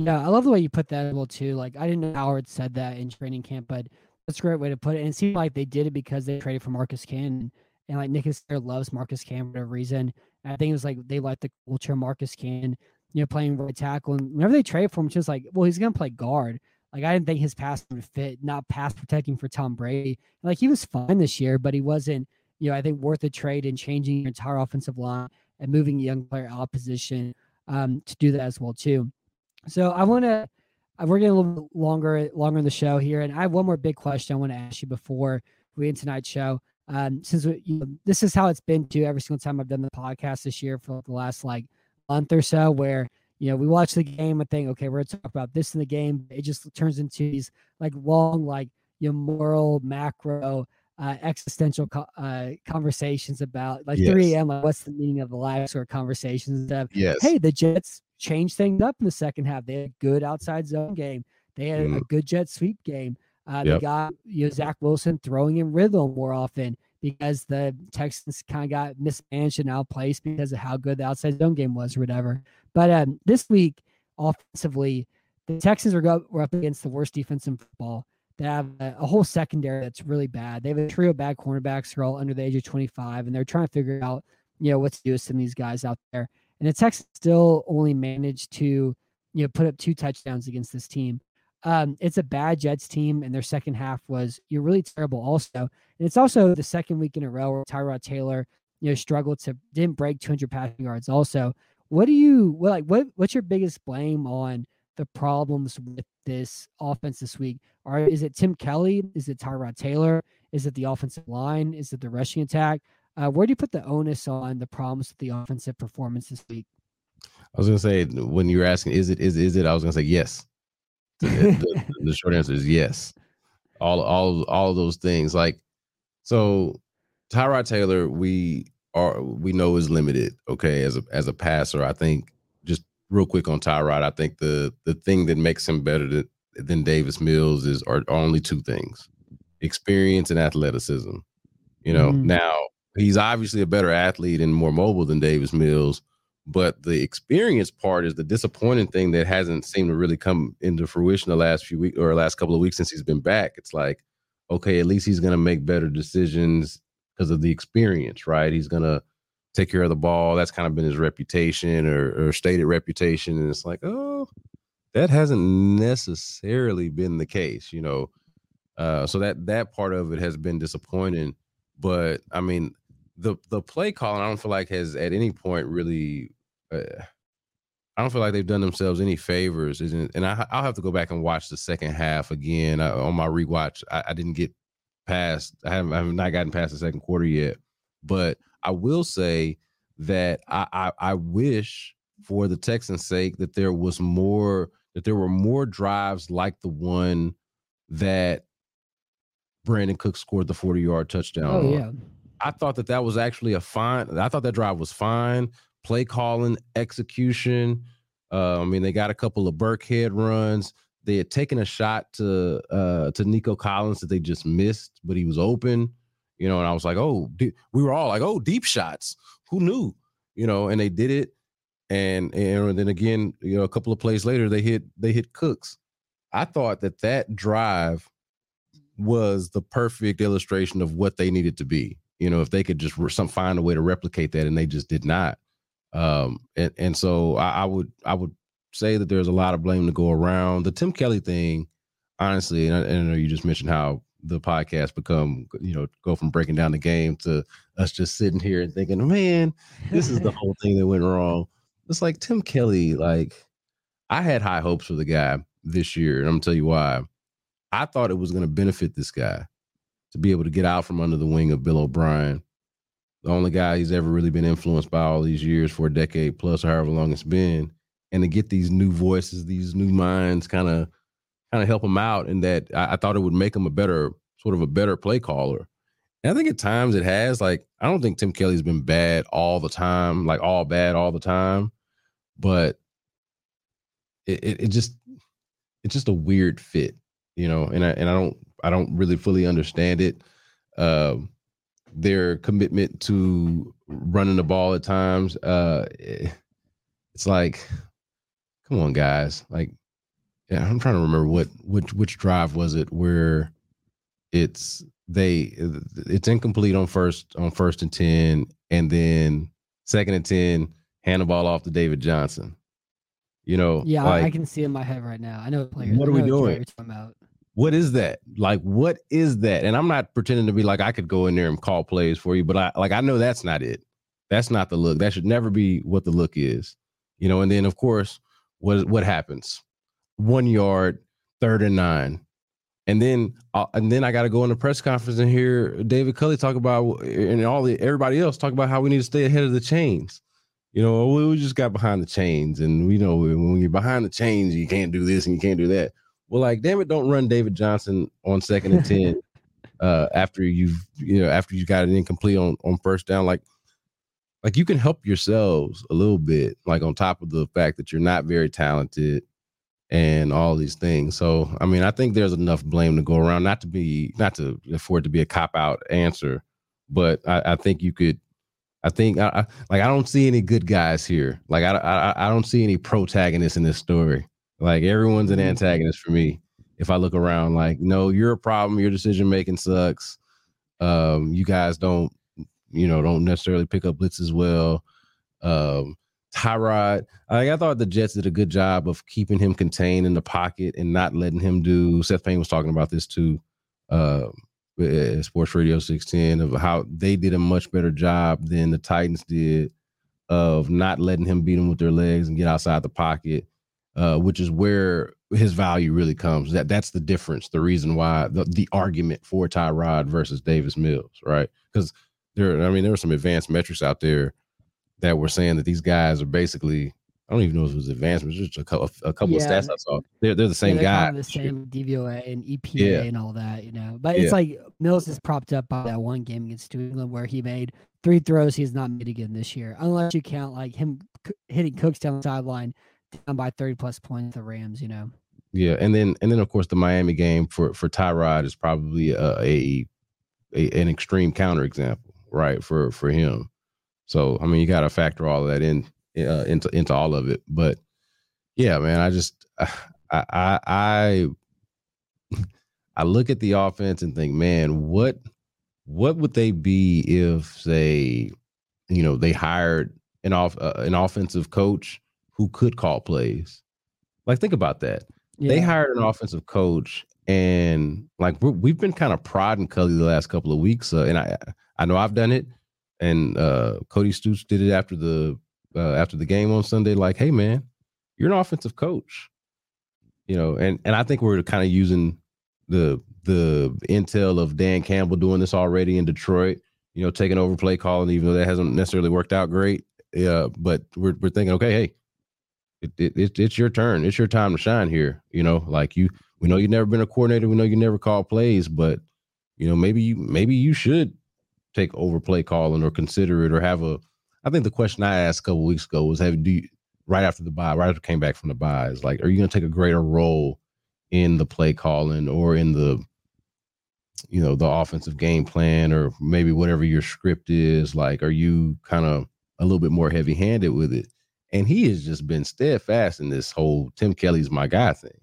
Yeah, I love the way you put that as well, too. Like, I didn't know Howard said that in training camp, but That's a great way to put it. And it seemed like they did it because they traded for Marcus Cannon. And like Nick Casario loves Marcus Cannon for whatever reason. And I think it was like they like the culture of Marcus Cannon, you know, playing right tackle. And whenever they trade for him, it's just like, well, he's going to play guard. Like, I didn't think his pass would fit, not pass protecting for Tom Brady. Like, he was fine this year, but he wasn't, you know, I think worth a trade in changing your entire offensive line and moving a young player out of position um, to do that as well, too. So I want to, we're getting a little bit longer, longer in the show here. And I have one more big question I want to ask you before we end tonight's show. Um, since we, you know, this is how it's been too, every single time I've done the podcast this year for the last like month or so, where, you know, we watch the game and think, okay, we're going to talk about this in the game. It just turns into these like long, like, you know, moral, macro, uh, existential co- uh, conversations about like yes. three a.m. Like, what's the meaning of the life sort of conversations of, yes. hey, the Jets changed things up in the second half. They had a good outside zone game. They had mm. a good jet sweep game. Uh, yep. They got, you know, Zach Wilson throwing in rhythm more often because the Texans kind of got mismanaged and outplaced because of how good the outside zone game was or whatever. But um, this week, offensively, the Texans are go- were up against the worst defense in football. They have a, a whole secondary that's really bad. They have a trio of bad cornerbacks who are all under the age of twenty-five, and they're trying to figure out, you know, what to do with some of these guys out there. And the Texans still only managed to, you know, put up two touchdowns against this team. Um, it's a bad Jets team, and their second half was you're really terrible also. And it's also the second week in a row where Tyrod Taylor, you know, struggled to didn't break two hundred passing yards also. What do you well, like? What what's your biggest blame on the problems with this offense this week? Are is it Tim Kelly? Is it Tyrod Taylor? Is it the offensive line? Is it the rushing attack? Uh, where do you put the onus on the problems with the offensive performance this week? I was gonna say when you were asking, is it is is it? I was gonna say yes. the, the, the short answer is yes. All all all of those things. Like so, Tyrod Taylor, we. Are, we know is limited, okay, as a as a passer. I think just real quick on Tyrod, I think the the thing that makes him better to, than Davis Mills is are, are only two things: experience and athleticism. You know, mm. now he's obviously a better athlete and more mobile than Davis Mills, but the experience part is the disappointing thing that hasn't seemed to really come into fruition the last few weeks or last couple of weeks since he's been back. It's like, okay, at least he's going to make better decisions because of the experience, right? He's going to take care of the ball. That's kind of been his reputation or, or stated reputation. And it's like, oh, that hasn't necessarily been the case, you know? Uh, so that, that part of it has been disappointing, but I mean, the, the play calling, I don't feel like has at any point really, uh, I don't feel like they've done themselves any favors. Isn't And I, I'll have to go back and watch the second half again. I, on my rewatch, I, I didn't get past I haven't I've not gotten past the second quarter yet, but I will say that I, I I wish for the Texans' sake that there was more that there were more drives like the one that Brandin Cooks scored the forty-yard touchdown oh, on. Yeah. I thought that that was actually a fine I thought that drive was fine, play calling, execution. Uh, I mean, they got a couple of Burkhead runs. They had taken a shot to uh, to Nico Collins that they just missed, but he was open, you know, and I was like, oh, de-. we were all like, oh, deep shots. Who knew? You know, and they did it. And and then again, you know, a couple of plays later, they hit they hit Cooks. I thought that that drive was the perfect illustration of what they needed to be. You know, if they could just re- some find a way to replicate that, and they just did not. Um, and, and so I, I would I would. say that there's a lot of blame to go around. The Tim Kelly thing, honestly, and I, and I know you just mentioned how the podcast become, you know, go from breaking down the game to us just sitting here and thinking, man, this is the whole thing that went wrong. It's like Tim Kelly, like I had high hopes for the guy this year, and I'm gonna tell you why. I thought it was going to benefit this guy to be able to get out from under the wing of Bill O'Brien, the only guy he's ever really been influenced by all these years for a decade plus, or however long it's been. And to get these new voices, these new minds, kind of, kind of help him out, and that I, I thought it would make him a better, sort of a better play caller. And I think at times it has. Like, I don't think Tim Kelly's been bad all the time, like all bad all the time. But it, it, it just, it's just a weird fit, you know. And I, and I don't, I don't really fully understand it. Um, their commitment to running the ball at times, uh, it's like. Come on, guys. Like, yeah, I'm trying to remember what, which, which drive was it where it's they it's incomplete on first on first and ten, and then second and ten, hand the ball off to David Johnson. You know, yeah, like, I can see in my head right now. I know players. What are we doing? What is that? Like, what is that? And I'm not pretending to be like I could go in there and call plays for you, but I like I know that's not it. That's not the look. That should never be what the look is. You know, and then of course, what what happens? One yard, third and nine. And then, uh, and then I got to go in the press conference and hear David Kelly talk about, and all the everybody else talk about how we need to stay ahead of the chains. You know, we, we just got behind the chains, and we know when you're behind the chains, you can't do this and you can't do that. Well, like, damn it, don't run David Johnson on second and ten uh, after you've, you know, after you got it incomplete on, on first down. Like, like you can help yourselves a little bit. Like on top of the fact that you're not very talented. And all these things. So, I mean, I think there's enough blame to go around, not to be, not to afford to be a cop out answer, but I, I think you could, I think, I, I, like, I don't see any good guys here. Like, I, I, I don't see any protagonists in this story. Like, everyone's an antagonist for me. If I look around, like, no, you're a problem. Your decision making sucks. Um, you guys don't, you know, don't necessarily pick up blitz as well. Um, Tyrod, like I thought the Jets did a good job of keeping him contained in the pocket and not letting him do. Seth Payne was talking about this too, uh, at Sports Radio six ten, of how they did a much better job than the Titans did of not letting him beat him with their legs and get outside the pocket, uh, which is where his value really comes. That that's the difference, the reason why the, the argument for Tyrod versus Davis Mills, right? Because there, I mean, there were some advanced metrics out there that were saying that these guys are basically, I don't even know if it was advancements, just a couple, a couple yeah. of stats I saw. They're, they're the same yeah, they're guy. Kind of the same D V O A and E P A yeah. and all that, you know. But yeah. it's like Mills is propped up by that one game against New England where he made three throws he's not made again this year, unless you count like him hitting Cooks down the sideline down by thirty plus points the Rams, you know. Yeah, and then and then of course the Miami game for for Tyrod is probably a, a, a an extreme counterexample, right? For for him. So, I mean, you got to factor all of that in uh, into into all of it. But yeah, man, I just I, I I I look at the offense and think, man, what what would they be if they, you know, they hired an off uh, an offensive coach who could call plays? Like, think about that. Yeah. They hired an offensive coach, and like we're, we've been kind of prodding Kelly the last couple of weeks, uh, and I I know I've done it. And uh, Cody Stoops did it after the uh, after the game on Sunday. Like, hey man, you're an offensive coach, you know. And and I think we're kind of using the the intel of Dan Campbell doing this already in Detroit, you know, taking over play calling, even though that hasn't necessarily worked out great. Uh, but we're we're thinking, okay, hey, it, it, it it's your turn, it's your time to shine here. You know, like you, we know you've never been a coordinator, we know you never call plays, but you know, maybe you maybe you should take over play calling or consider it or have a, I think the question I asked a couple weeks ago was, have do you, right after the bye, right after came back from the bye, is like, are you going to take a greater role in the play calling or in the, you know, the offensive game plan or maybe whatever your script is? Like, are you kind of a little bit more heavy handed with it? And he has just been steadfast in this whole Tim Kelly's my guy thing,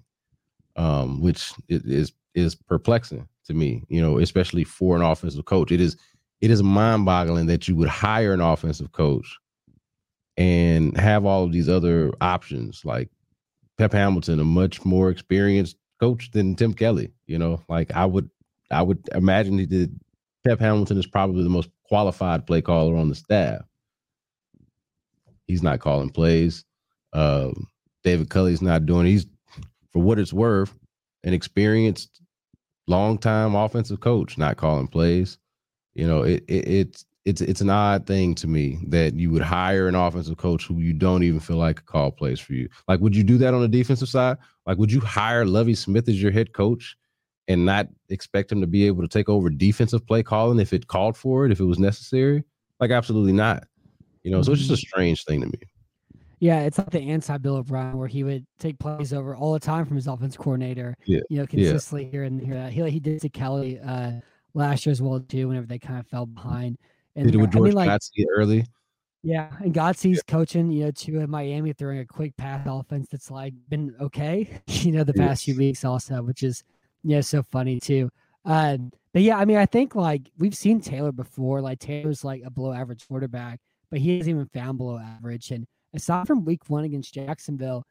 um, which is, is perplexing to me, you know, especially for an offensive coach. It is, It is mind-boggling that you would hire an offensive coach and have all of these other options, like Pep Hamilton, a much more experienced coach than Tim Kelly. You know, like I would, I would imagine he did. Pep Hamilton is probably the most qualified play caller on the staff. He's not calling plays. Um, David Kelly's not doing. He's, for what it's worth, an experienced, long-time offensive coach not calling plays. You know, it, it it's it's it's an odd thing to me that you would hire an offensive coach who you don't even feel like could call plays for you. Like, would you do that on the defensive side? Like, would you hire Lovie Smith as your head coach and not expect him to be able to take over defensive play calling if it called for it, if it was necessary? Like, absolutely not. You know, so it's just a strange thing to me. Yeah, it's like the anti-Bill O'Brien where he would take plays over all the time from his offense coordinator, yeah. you know, consistently yeah. here and here. He, he did to Kelly uh, last year as well too, whenever they kind of fell behind. And did it with George I mean, like, Godsey early. Yeah, and Godsey's yeah. coaching, you know, too, in Miami, throwing a quick pass offense that's like been okay, you know, the past yes. few weeks also, which is, yeah, you know, so funny too. Uh, but yeah, I mean, I think like we've seen Taylor before. Like Taylor's like a below average quarterback, but he hasn't even found below average. And aside from week one against Jacksonville,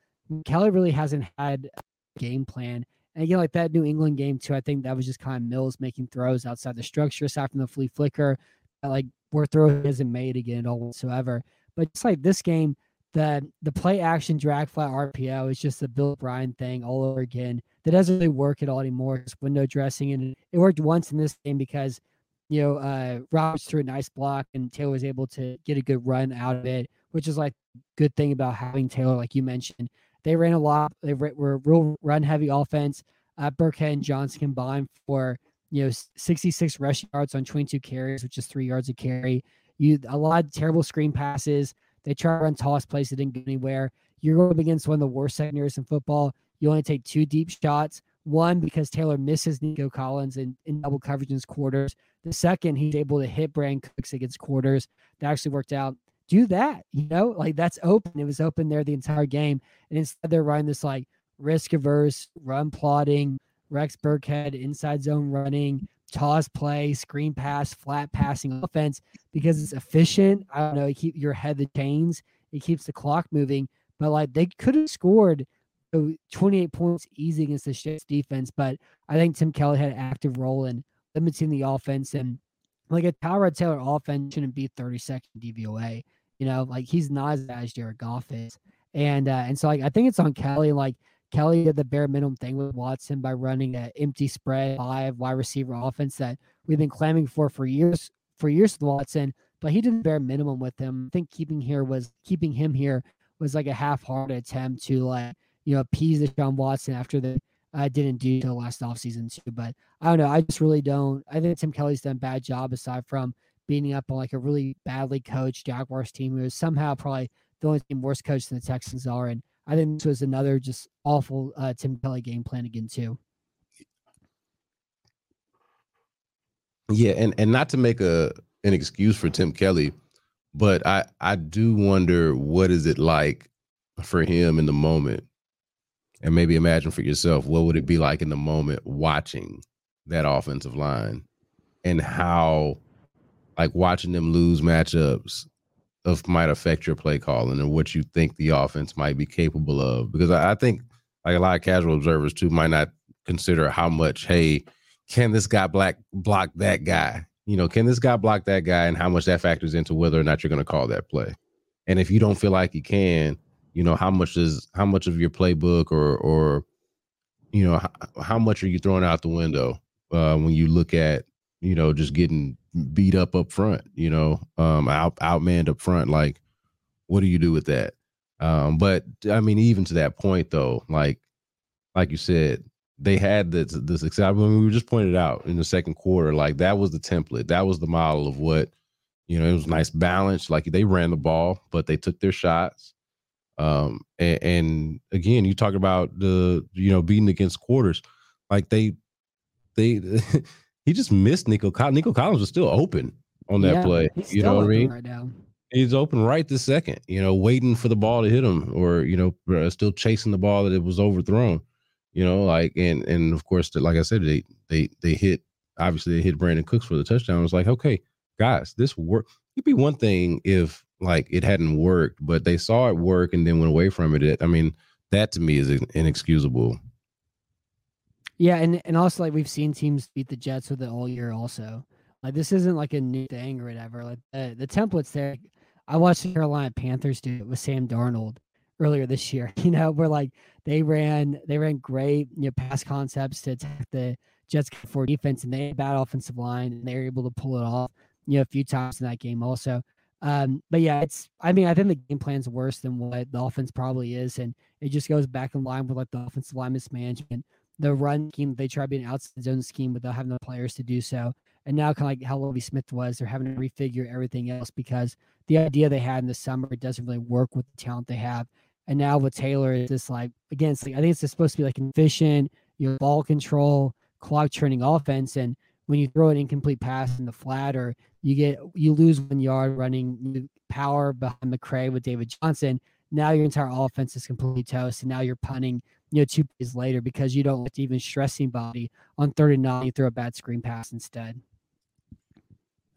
Kelly really hasn't had a game plan. And again, like that New England game too, I think that was just kind of Mills making throws outside the structure, aside from the flea flicker, like where throw isn't made again at all whatsoever. But just like this game, the the play action drag flat R P O is just the Bill O'Brien thing all over again. That doesn't really work at all anymore. It's window dressing, and it worked once in this game because, you know, uh, Roberts threw a nice block and Taylor was able to get a good run out of it, which is like a good thing about having Taylor, like you mentioned. They ran a lot. They were a real run-heavy offense. Uh, Burkhead and Johnson combined for, you know, sixty-six rushing yards on twenty-two carries, which is three yards a carry. You a lot of terrible screen passes. They try to run toss plays that didn't go anywhere. You're going up against one of the worst secondaries in football. You only take two deep shots. One, because Taylor misses Nico Collins in, in double coverage in his quarters. The second, he's able to hit Brandin Cooks against quarters. That actually worked out. Do that, you know, like that's open. It was open there the entire game. And instead they're running this like risk-averse, run-plotting, Rex Burkhead, inside zone running, toss play, screen pass, flat passing offense because it's efficient. I don't know, you keep your head the chains. It keeps the clock moving. But like they could have scored twenty-eight points easy against the Jets defense, but I think Tim Kelly had an active role in limiting the offense. And like a Tyrod Taylor offense shouldn't be thirty-second D V O A, you know, like he's not as bad as Jared Goff is. And, uh, and so like, I think it's on Kelly. Like Kelly did the bare minimum thing with Watson by running an empty spread five wide receiver offense that we've been clamming for, for years, for years with Watson, but he did the bare minimum with him. I think keeping here was keeping him here was like a half-hearted attempt to like, you know, appease Deshaun Watson after the, I didn't do till last offseason too, but I don't know. I just really don't. I think Tim Kelly's done a bad job aside from beating up on like a really badly coached Jaguars team who is somehow probably the only team worse coached than the Texans are. And I think this was another just awful uh, Tim Kelly game plan again too. Yeah, and, and not to make a an excuse for Tim Kelly, but I, I do wonder what is it like for him in the moment. And maybe imagine for yourself, what would it be like in the moment watching that offensive line and how like watching them lose matchups of might affect your play calling and what you think the offense might be capable of. Because I, I think like a lot of casual observers too might not consider how much, hey, can this guy black block that guy? You know, can this guy block that guy and how much that factors into whether or not you're going to call that play. And if you don't feel like you can, you know, how much is how much of your playbook or, or you know, how, how much are you throwing out the window uh, when you look at, you know, just getting beat up up front, you know, um, out outmanned up front? Like, what do you do with that? Um, but I mean, even to that point, though, like like you said, they had the, the success. I mean, we were just pointed out in the second quarter, like that was the template. That was the model of what, you know, it was nice balance. Like they ran the ball, but they took their shots. Um, and, and again, you talk about the, you know, beating against quarters, like they, they, he just missed Nico Collins. Nico Collins was still open on that yeah, play. You know what I mean? Right now. He's open right this second, you know, waiting for the ball to hit him or, you know, still chasing the ball that it was overthrown, you know, like, and, and of course, the, like I said, they, they, they hit, obviously they hit Brandin Cooks for the touchdown. It was like, okay, guys, this worked. It'd be one thing if, like it hadn't worked, but they saw it work and then went away from it. it I mean, that to me is inexcusable. Yeah, and, and also like we've seen teams beat the Jets with it all year also. Like this isn't like a new thing or whatever. Like uh, the template's there. I watched the Carolina Panthers do it with Sam Darnold earlier this year, you know, where like they ran they ran great, you know, pass concepts to attack the Jets for defense, and they had a bad offensive line and they were able to pull it off, you know, a few times in that game also. Um, but yeah, it's, I mean, I think the game plan's worse than what the offense probably is. And it just goes back in line with like the offensive line mismanagement, the run scheme, they try to be an outside zone scheme without having the players to do so. And now kind of like how Lovie Smith was, they're having to refigure everything else because the idea they had in the summer, it doesn't really work with the talent they have. And now with Taylor, it's just like, again, it's like, I think it's just supposed to be like efficient, you know, ball control, clock churning offense. And when you throw an incomplete pass in the flat or you get you lose one yard running power behind McCray with David Johnson, now your entire offense is completely toast, and now you're punting, you know, two plays later because you don't like to even stress anybody on third and nine. You throw a bad screen pass instead.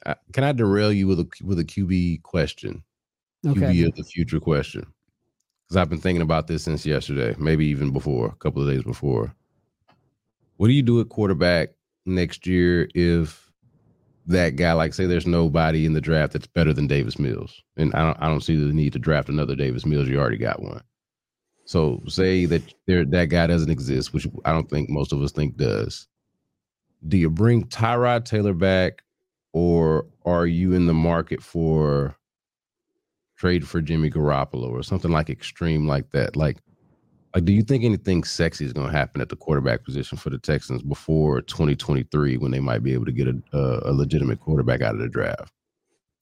Uh, can I derail you with a with a Q B question? Okay. Q B of the future question, because I've been thinking about this since yesterday, maybe even before, a couple of days before. What do you do at quarterback next year if that guy, like, say there's nobody in the draft that's better than Davis Mills, and I don't, I don't see the need to draft another Davis Mills. You already got one. So say that there that guy doesn't exist, which I don't think most of us think does. Do you bring Tyrod Taylor back, or are you in the market for trade for Jimmy Garoppolo or something like extreme like that? Like, like do you think anything sexy is going to happen at the quarterback position for the Texans before twenty twenty-three, when they might be able to get a, a legitimate quarterback out of the draft?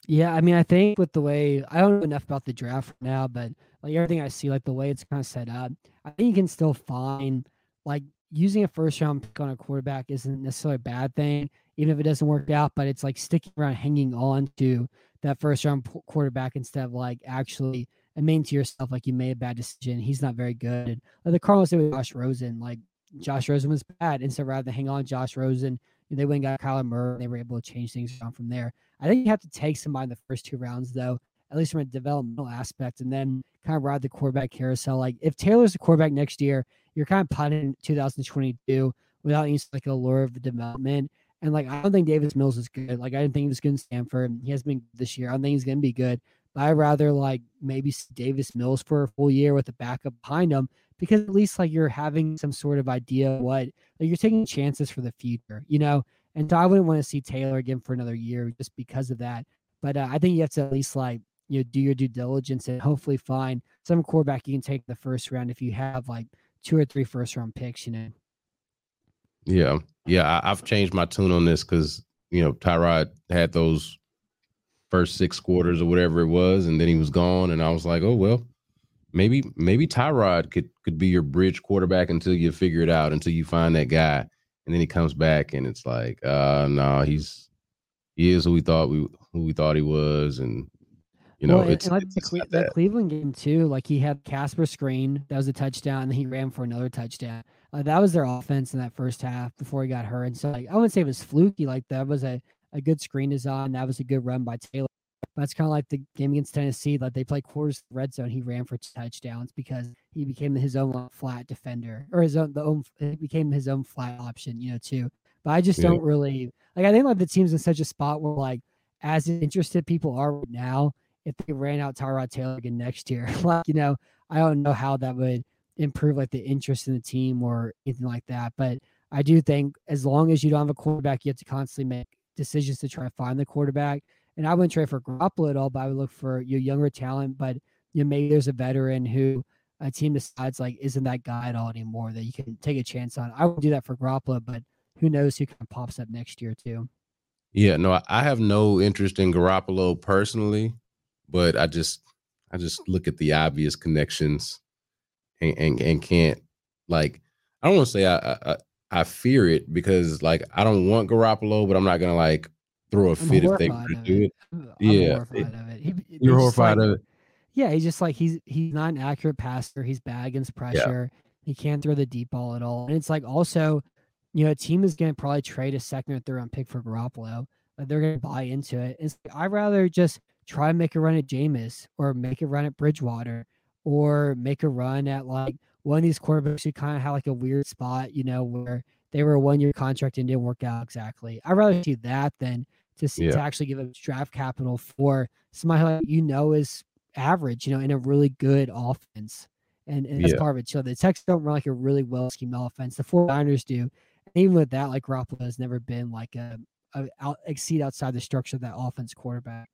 Yeah, I mean, I think with the way, I don't know enough about the draft now, but like everything I see, like the way it's kind of set up, I think you can still find, like, using a first round pick on a quarterback isn't necessarily a bad thing, even if it doesn't work out, but it's like sticking around, hanging on to that first round p- quarterback instead of like actually admitting to yourself, like, you made a bad decision. He's not very good. And, like, the Cardinals did with Josh Rosen, like Josh Rosen was bad. And so rather than hang on to Josh Rosen, they went and got Kyler Murray, and they were able to change things around from there. I think you have to take somebody in the first two rounds, though, at least from a developmental aspect, and then kind of ride the quarterback carousel. Like, if Taylor's the quarterback next year, you're kind of punting two thousand twenty-two without any, like, allure of the development. And, like, I don't think Davis Mills is good. Like, I didn't think he was good in Stanford. He has been good this year. I don't think he's going to be good. But I'd rather, like, maybe Davis Mills for a full year with a backup behind him, because at least, like, you're having some sort of idea of what, like, you're taking chances for the future, you know? And so I wouldn't want to see Taylor again for another year just because of that. But uh, I think you have to at least, like, you know, do your due diligence and hopefully find some quarterback you can take in the first round if you have, like, two or three first-round picks, you know? Yeah, yeah, I, I've changed my tune on this because, you know, Tyrod had those first six quarters or whatever it was, and then he was gone, and I was like, oh, well, maybe maybe Tyrod could, could be your bridge quarterback until you figure it out, until you find that guy. And then he comes back, and it's like, uh, no, he's he is who we thought we who we thought he was, and you know, well, it's, and like it's the, Cle- that. the Cleveland game too. Like, he had Casper screen, that was a touchdown, and he ran for another touchdown. Uh, that was their offense in that first half before he got hurt. And so, like, I wouldn't say it was fluky. Like, that was a a good screen design. That was a good run by Taylor. That's kind of like the game against Tennessee. Like, they played quarters of the red zone. He ran for touchdowns because he became his own flat defender, or his own the own it became his own flat option, you know, too. But I just yeah. don't really like. I think like the team's in such a spot where, like, as interested people are right now, if they ran out Tyrod Taylor again next year, like, you know, I don't know how that would improve like the interest in the team or anything like that. But I do think as long as you don't have a quarterback, you have to constantly make decisions to try to find the quarterback. And I wouldn't trade for Garoppolo at all, but I would look for your younger talent. But, you know, maybe there's a veteran who a team decides, like, isn't that guy at all anymore that you can take a chance on. I would do that for Garoppolo, but who knows who kind of pops up next year too. Yeah, no, I have no interest in Garoppolo personally, but I just I just look at the obvious connections and and, and can't, like, I don't want to say I, I I fear it because, like, I don't want Garoppolo, but I'm not gonna, like, throw a I'm fit if they were to do it. I'm yeah, horrified it, of it. He, you're horrified like, of it. Yeah, he's just like he's he's not an accurate passer. He's bad against pressure. Yeah. He can't throw the deep ball at all. And it's like also, you know, a team is going to probably trade a second or third round pick for Garoppolo. Like, they're going to buy into it. It's like, I'd rather just try and make a run at Jameis, or make a run at Bridgewater, or make a run at, like, one of these quarterbacks who kind of had, like, a weird spot, you know, where they were a one-year contract and didn't work out exactly. I'd rather do that than to, see, yeah. to actually give up draft capital for somebody who, like, you know, is average, you know, in a really good offense. And, and that's yeah. part of it. So the Texans don't run, like, a really well-schemed offense. The 49ers do. And even with that, like, Garoppolo has never been, like, a, a out, exceed outside the structure of that offense quarterback.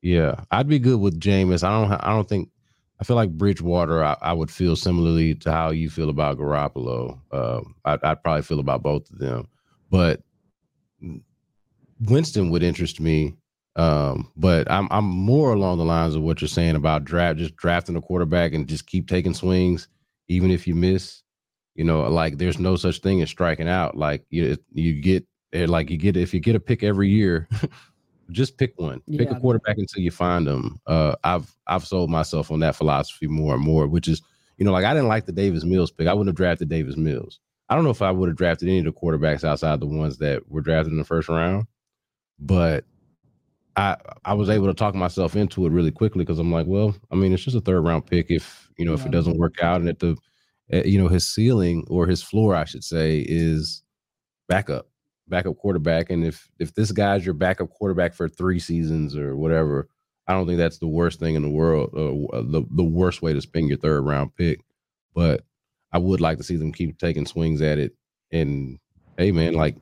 Yeah, I'd be good with Jameis. I don't. I don't think. I feel like Bridgewater. I, I would feel similarly to how you feel about Garoppolo. Um, I, I'd probably feel about both of them. But Winston would interest me. Um, but I'm I'm more along the lines of what you're saying about draft. Just drafting a quarterback and just keep taking swings, even if you miss. You know, like, there's no such thing as striking out. Like, you you get like you get if you get a pick every year. Just pick one. Yeah. Pick a quarterback until you find them. Uh, I've I've sold myself on that philosophy more and more, which is, you know, like I didn't like the Davis Mills pick. I wouldn't have drafted Davis Mills. I don't know if I would have drafted any of the quarterbacks outside the ones that were drafted in the first round, but I I was able to talk myself into it really quickly because I'm like, well, I mean, it's just a third round pick if, you know, yeah. if it doesn't work out. And at the, at, you know, his ceiling or his floor, I should say, is backup. backup quarterback. And if, if this guy's your backup quarterback for three seasons or whatever, I don't think that's the worst thing in the world, uh, the, the worst way to spend your third round pick. But I would like to see them keep taking swings at it. And hey man, like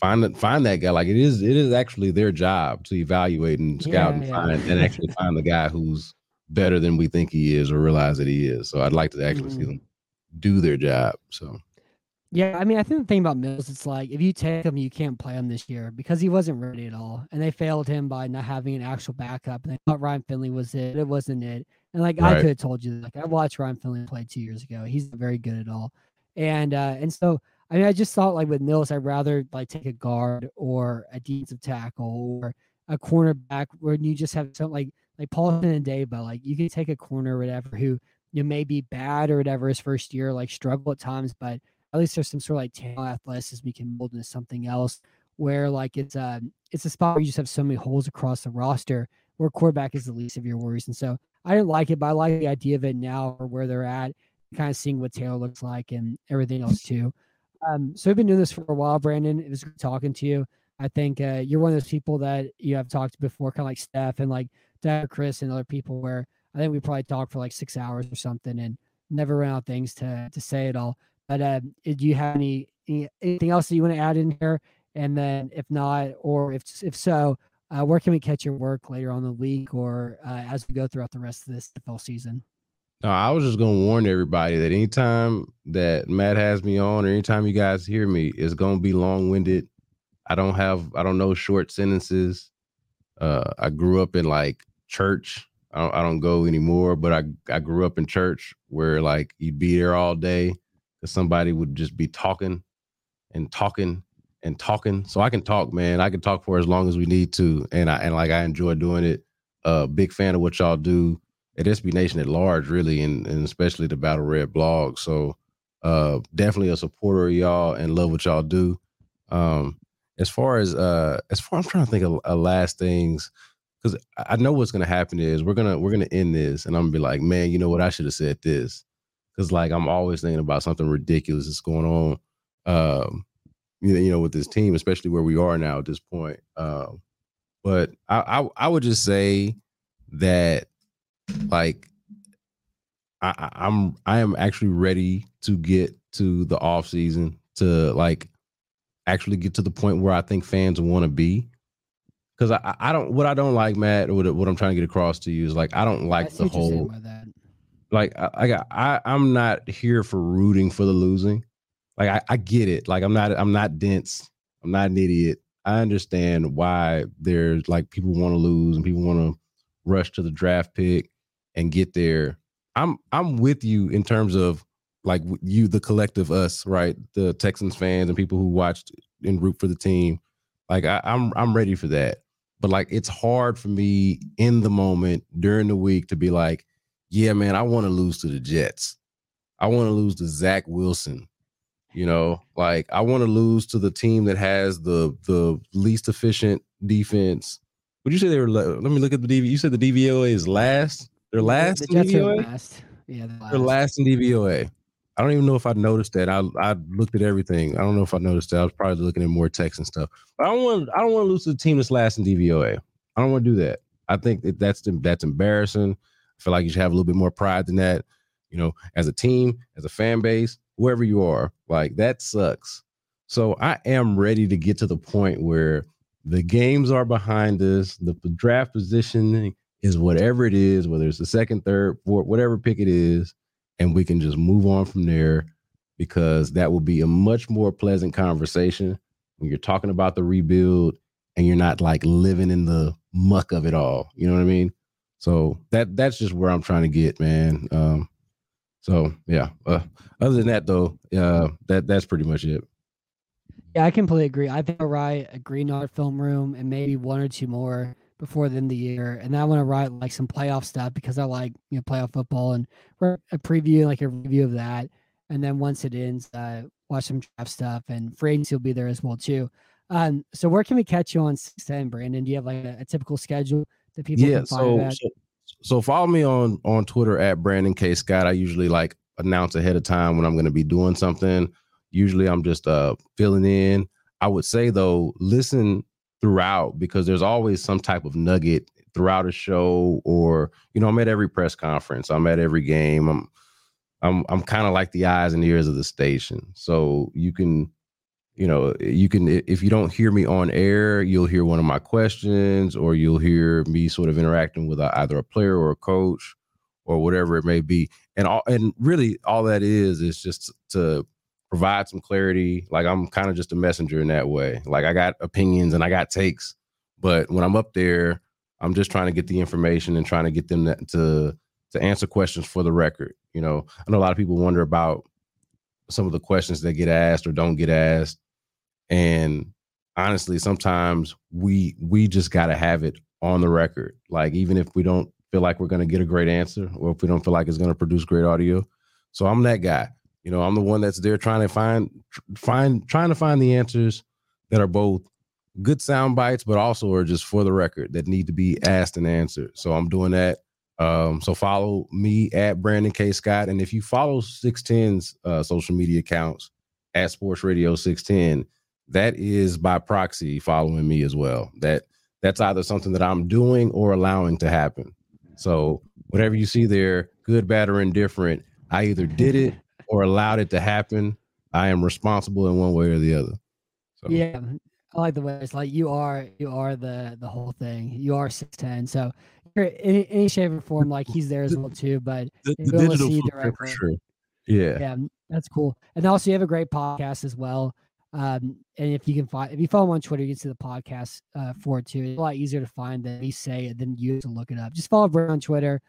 find that, find that guy. Like it is, it is actually their job to evaluate and scout yeah, and yeah. find and actually find the guy who's better than we think he is or realize that he is. So I'd like to actually mm. see them do their job. So yeah, I mean, I think the thing about Mills, it's like, if you take him, you can't play him this year because he wasn't ready at all. And they failed him by not having an actual backup. And they thought Ryan Finley was it. It wasn't it. And, like, right. I could have told you, like, I watched Ryan Finley play two years ago. He's not very good at all. And uh, and so, I mean, I just thought, like, with Mills, I'd rather, like, take a guard or a defensive tackle or a cornerback where you just have something like, like Paulson and Dave, but, like, you can take a corner or whatever who you know, may be bad or whatever his first year, like, struggle at times, but at least there's some sort of like talent athleticism we can mold into something else where like it's a, it's a spot where you just have so many holes across the roster where quarterback is the least of your worries. And so I didn't like it, but I like the idea of it now or where they're at, kind of seeing what Taylor looks like and everything else too. Um, so we've been doing this for a while, Brandon. It was good talking to you. I think uh, you're one of those people that you have talked to before, kind of like Steph and like Dad, Chris and other people where I think we probably talked for like six hours or something and never ran out of things to, to say at all. But uh, do you have any, any anything else that you want to add in here? And then if not, or if if so, uh, where can we catch your work later on in the week or uh, as we go throughout the rest of this N F L season? No, I was just going to warn everybody that anytime that Matt has me on or anytime you guys hear me, it's going to be long-winded. I don't have, I don't know short sentences. Uh, I grew up in like church. I don't, I don't go anymore, but I, I grew up in church where like you'd be there all day. Somebody would just be talking and talking and talking. So I can talk, man. I can talk for as long as we need to. And I and like I enjoy doing it. Uh big fan of what y'all do at S B Nation at large, really, and, and especially the Battle Red blog. So uh definitely a supporter of y'all and love what y'all do. Um as far as uh as far I'm trying to think of, of last things, because I know what's gonna happen is we're gonna we're gonna end this and I'm gonna be like, man, you know what, I should have said this. Cause like I'm always thinking about something ridiculous that's going on, um, you know, you know, with this team, especially where we are now at this point. Um, but I, I, I would just say that, like, I, I'm I am actually ready to get to the off season to like actually get to the point where I think fans want to be. Cause I, I don't what I don't like, Matt, or what, what I'm trying to get across to you is like I don't like the whole. Like I, I got, I, I'm not here for rooting for the losing. Like I, I get it. Like I'm not, I'm not dense. I'm not an idiot. I understand why there's like people want to lose and people want to rush to the draft pick and get there. I'm, I'm with you in terms of like you, the collective us, right? The Texans fans and people who watched and root for the team. Like I, I'm, I'm ready for that. But like it's hard for me in the moment during the week to be like, yeah, man, I want to lose to the Jets. I want to lose to Zach Wilson. You know, like I want to lose to the team that has the the least efficient defense. Would you say they were? Let me look at the D V. You said the D V O A is last. They're last. The Jets in D V O A? Are last. Yeah, they're last. They're last in D V O A. I don't even know if I noticed that. I I looked at everything. I don't know if I noticed that. I was probably looking at more text and stuff. But I don't want. I don't want to lose to the team that's last in D V O A. I don't want to do that. I think that that's that's embarrassing. I feel like you should have a little bit more pride than that, you know, as a team, as a fan base, whoever you are, like that sucks. So I am ready to get to the point where the games are behind us. The draft positioning is whatever it is, whether it's the second, third, fourth, whatever pick it is. And we can just move on from there because that will be a much more pleasant conversation when you're talking about the rebuild and you're not like living in the muck of it all. You know what I mean? So that that's just where I'm trying to get, man. Um, so, yeah. Uh, other than that, though, uh, that that's pretty much it. Yeah, I completely agree. I think I'll write a Greenard film room and maybe one or two more before the end of the year. And I want to write like some playoff stuff because I like, you know, playoff football, and a preview, like a review of that. And then once it ends, uh, watch some draft stuff, and free agency will be there as well too. Um, so where can we catch you on six ten, Brandin? Do you have like a, a typical schedule that people yeah, can find so, at? So, so follow me on, on Twitter at Brandon K. Scott. I usually like announce ahead of time when I'm going to be doing something. Usually I'm just uh, filling in. I would say, though, listen throughout, because there's always some type of nugget throughout a show, or, you know, I'm at every press conference. I'm at every game. I'm I'm I'm kind of like the eyes and ears of the station. So you can, you know, you can, if you don't hear me on air, you'll hear one of my questions, or you'll hear me sort of interacting with either a player or a coach or whatever it may be. And all, and really all that is, is just to provide some clarity. Like, I'm kind of just a messenger in that way. Like, I got opinions and I got takes, but when I'm up there, I'm just trying to get the information and trying to get them to, to, to answer questions for the record. You know, I know a lot of people wonder about some of the questions that get asked or don't get asked. And honestly, sometimes we, we just got to have it on the record. Like, even if we don't feel like we're going to get a great answer, or if we don't feel like it's going to produce great audio. So I'm that guy. You know, I'm the one that's there trying to find, find, trying to find the answers that are both good sound bites, but also are just for the record that need to be asked and answered. So I'm doing that. Um, so follow me at Brandin K. Scott. And if you follow six ten's uh, social media accounts at Sports Radio six ten, that is by proxy following me as well. That that's either something that I'm doing or allowing to happen. So whatever you see there, good, bad, or indifferent, I either did it or allowed it to happen. I am responsible in one way or the other. So. Yeah, I like the way it's like you are. You are the the whole thing. You are six ten. So in any shape or form, like he's there as well too. But the, the digital footprint for sure. Yeah, yeah, that's cool. And also, you have a great podcast as well. Um, and if you can find, if you follow him on Twitter, you can see the podcast uh, for it too. It's a lot easier to find than we say it than you have to look it up. Just follow Brandin on Twitter.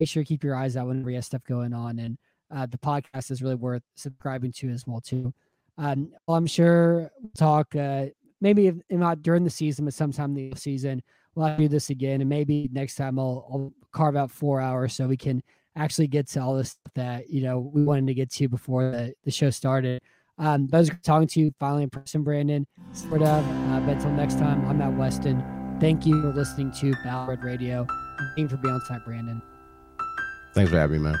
Make sure you keep your eyes out whenever he has stuff going on. And Uh, the podcast is really worth subscribing to as well, too. Um, well, I'm sure we'll talk uh, maybe if, if not during the season, but sometime in the season, we'll do this again. And maybe next time I'll, I'll carve out four hours so we can actually get to all this stuff that, you know, we wanted to get to before the, the show started. Um, but I was talking to you finally in person, Brandin, sort of. Uh, but until next time, I'm Matt Weston. Thank you for listening to Ballard Radio. Thank you for being on tonight, Brandin. Thanks for having me, man.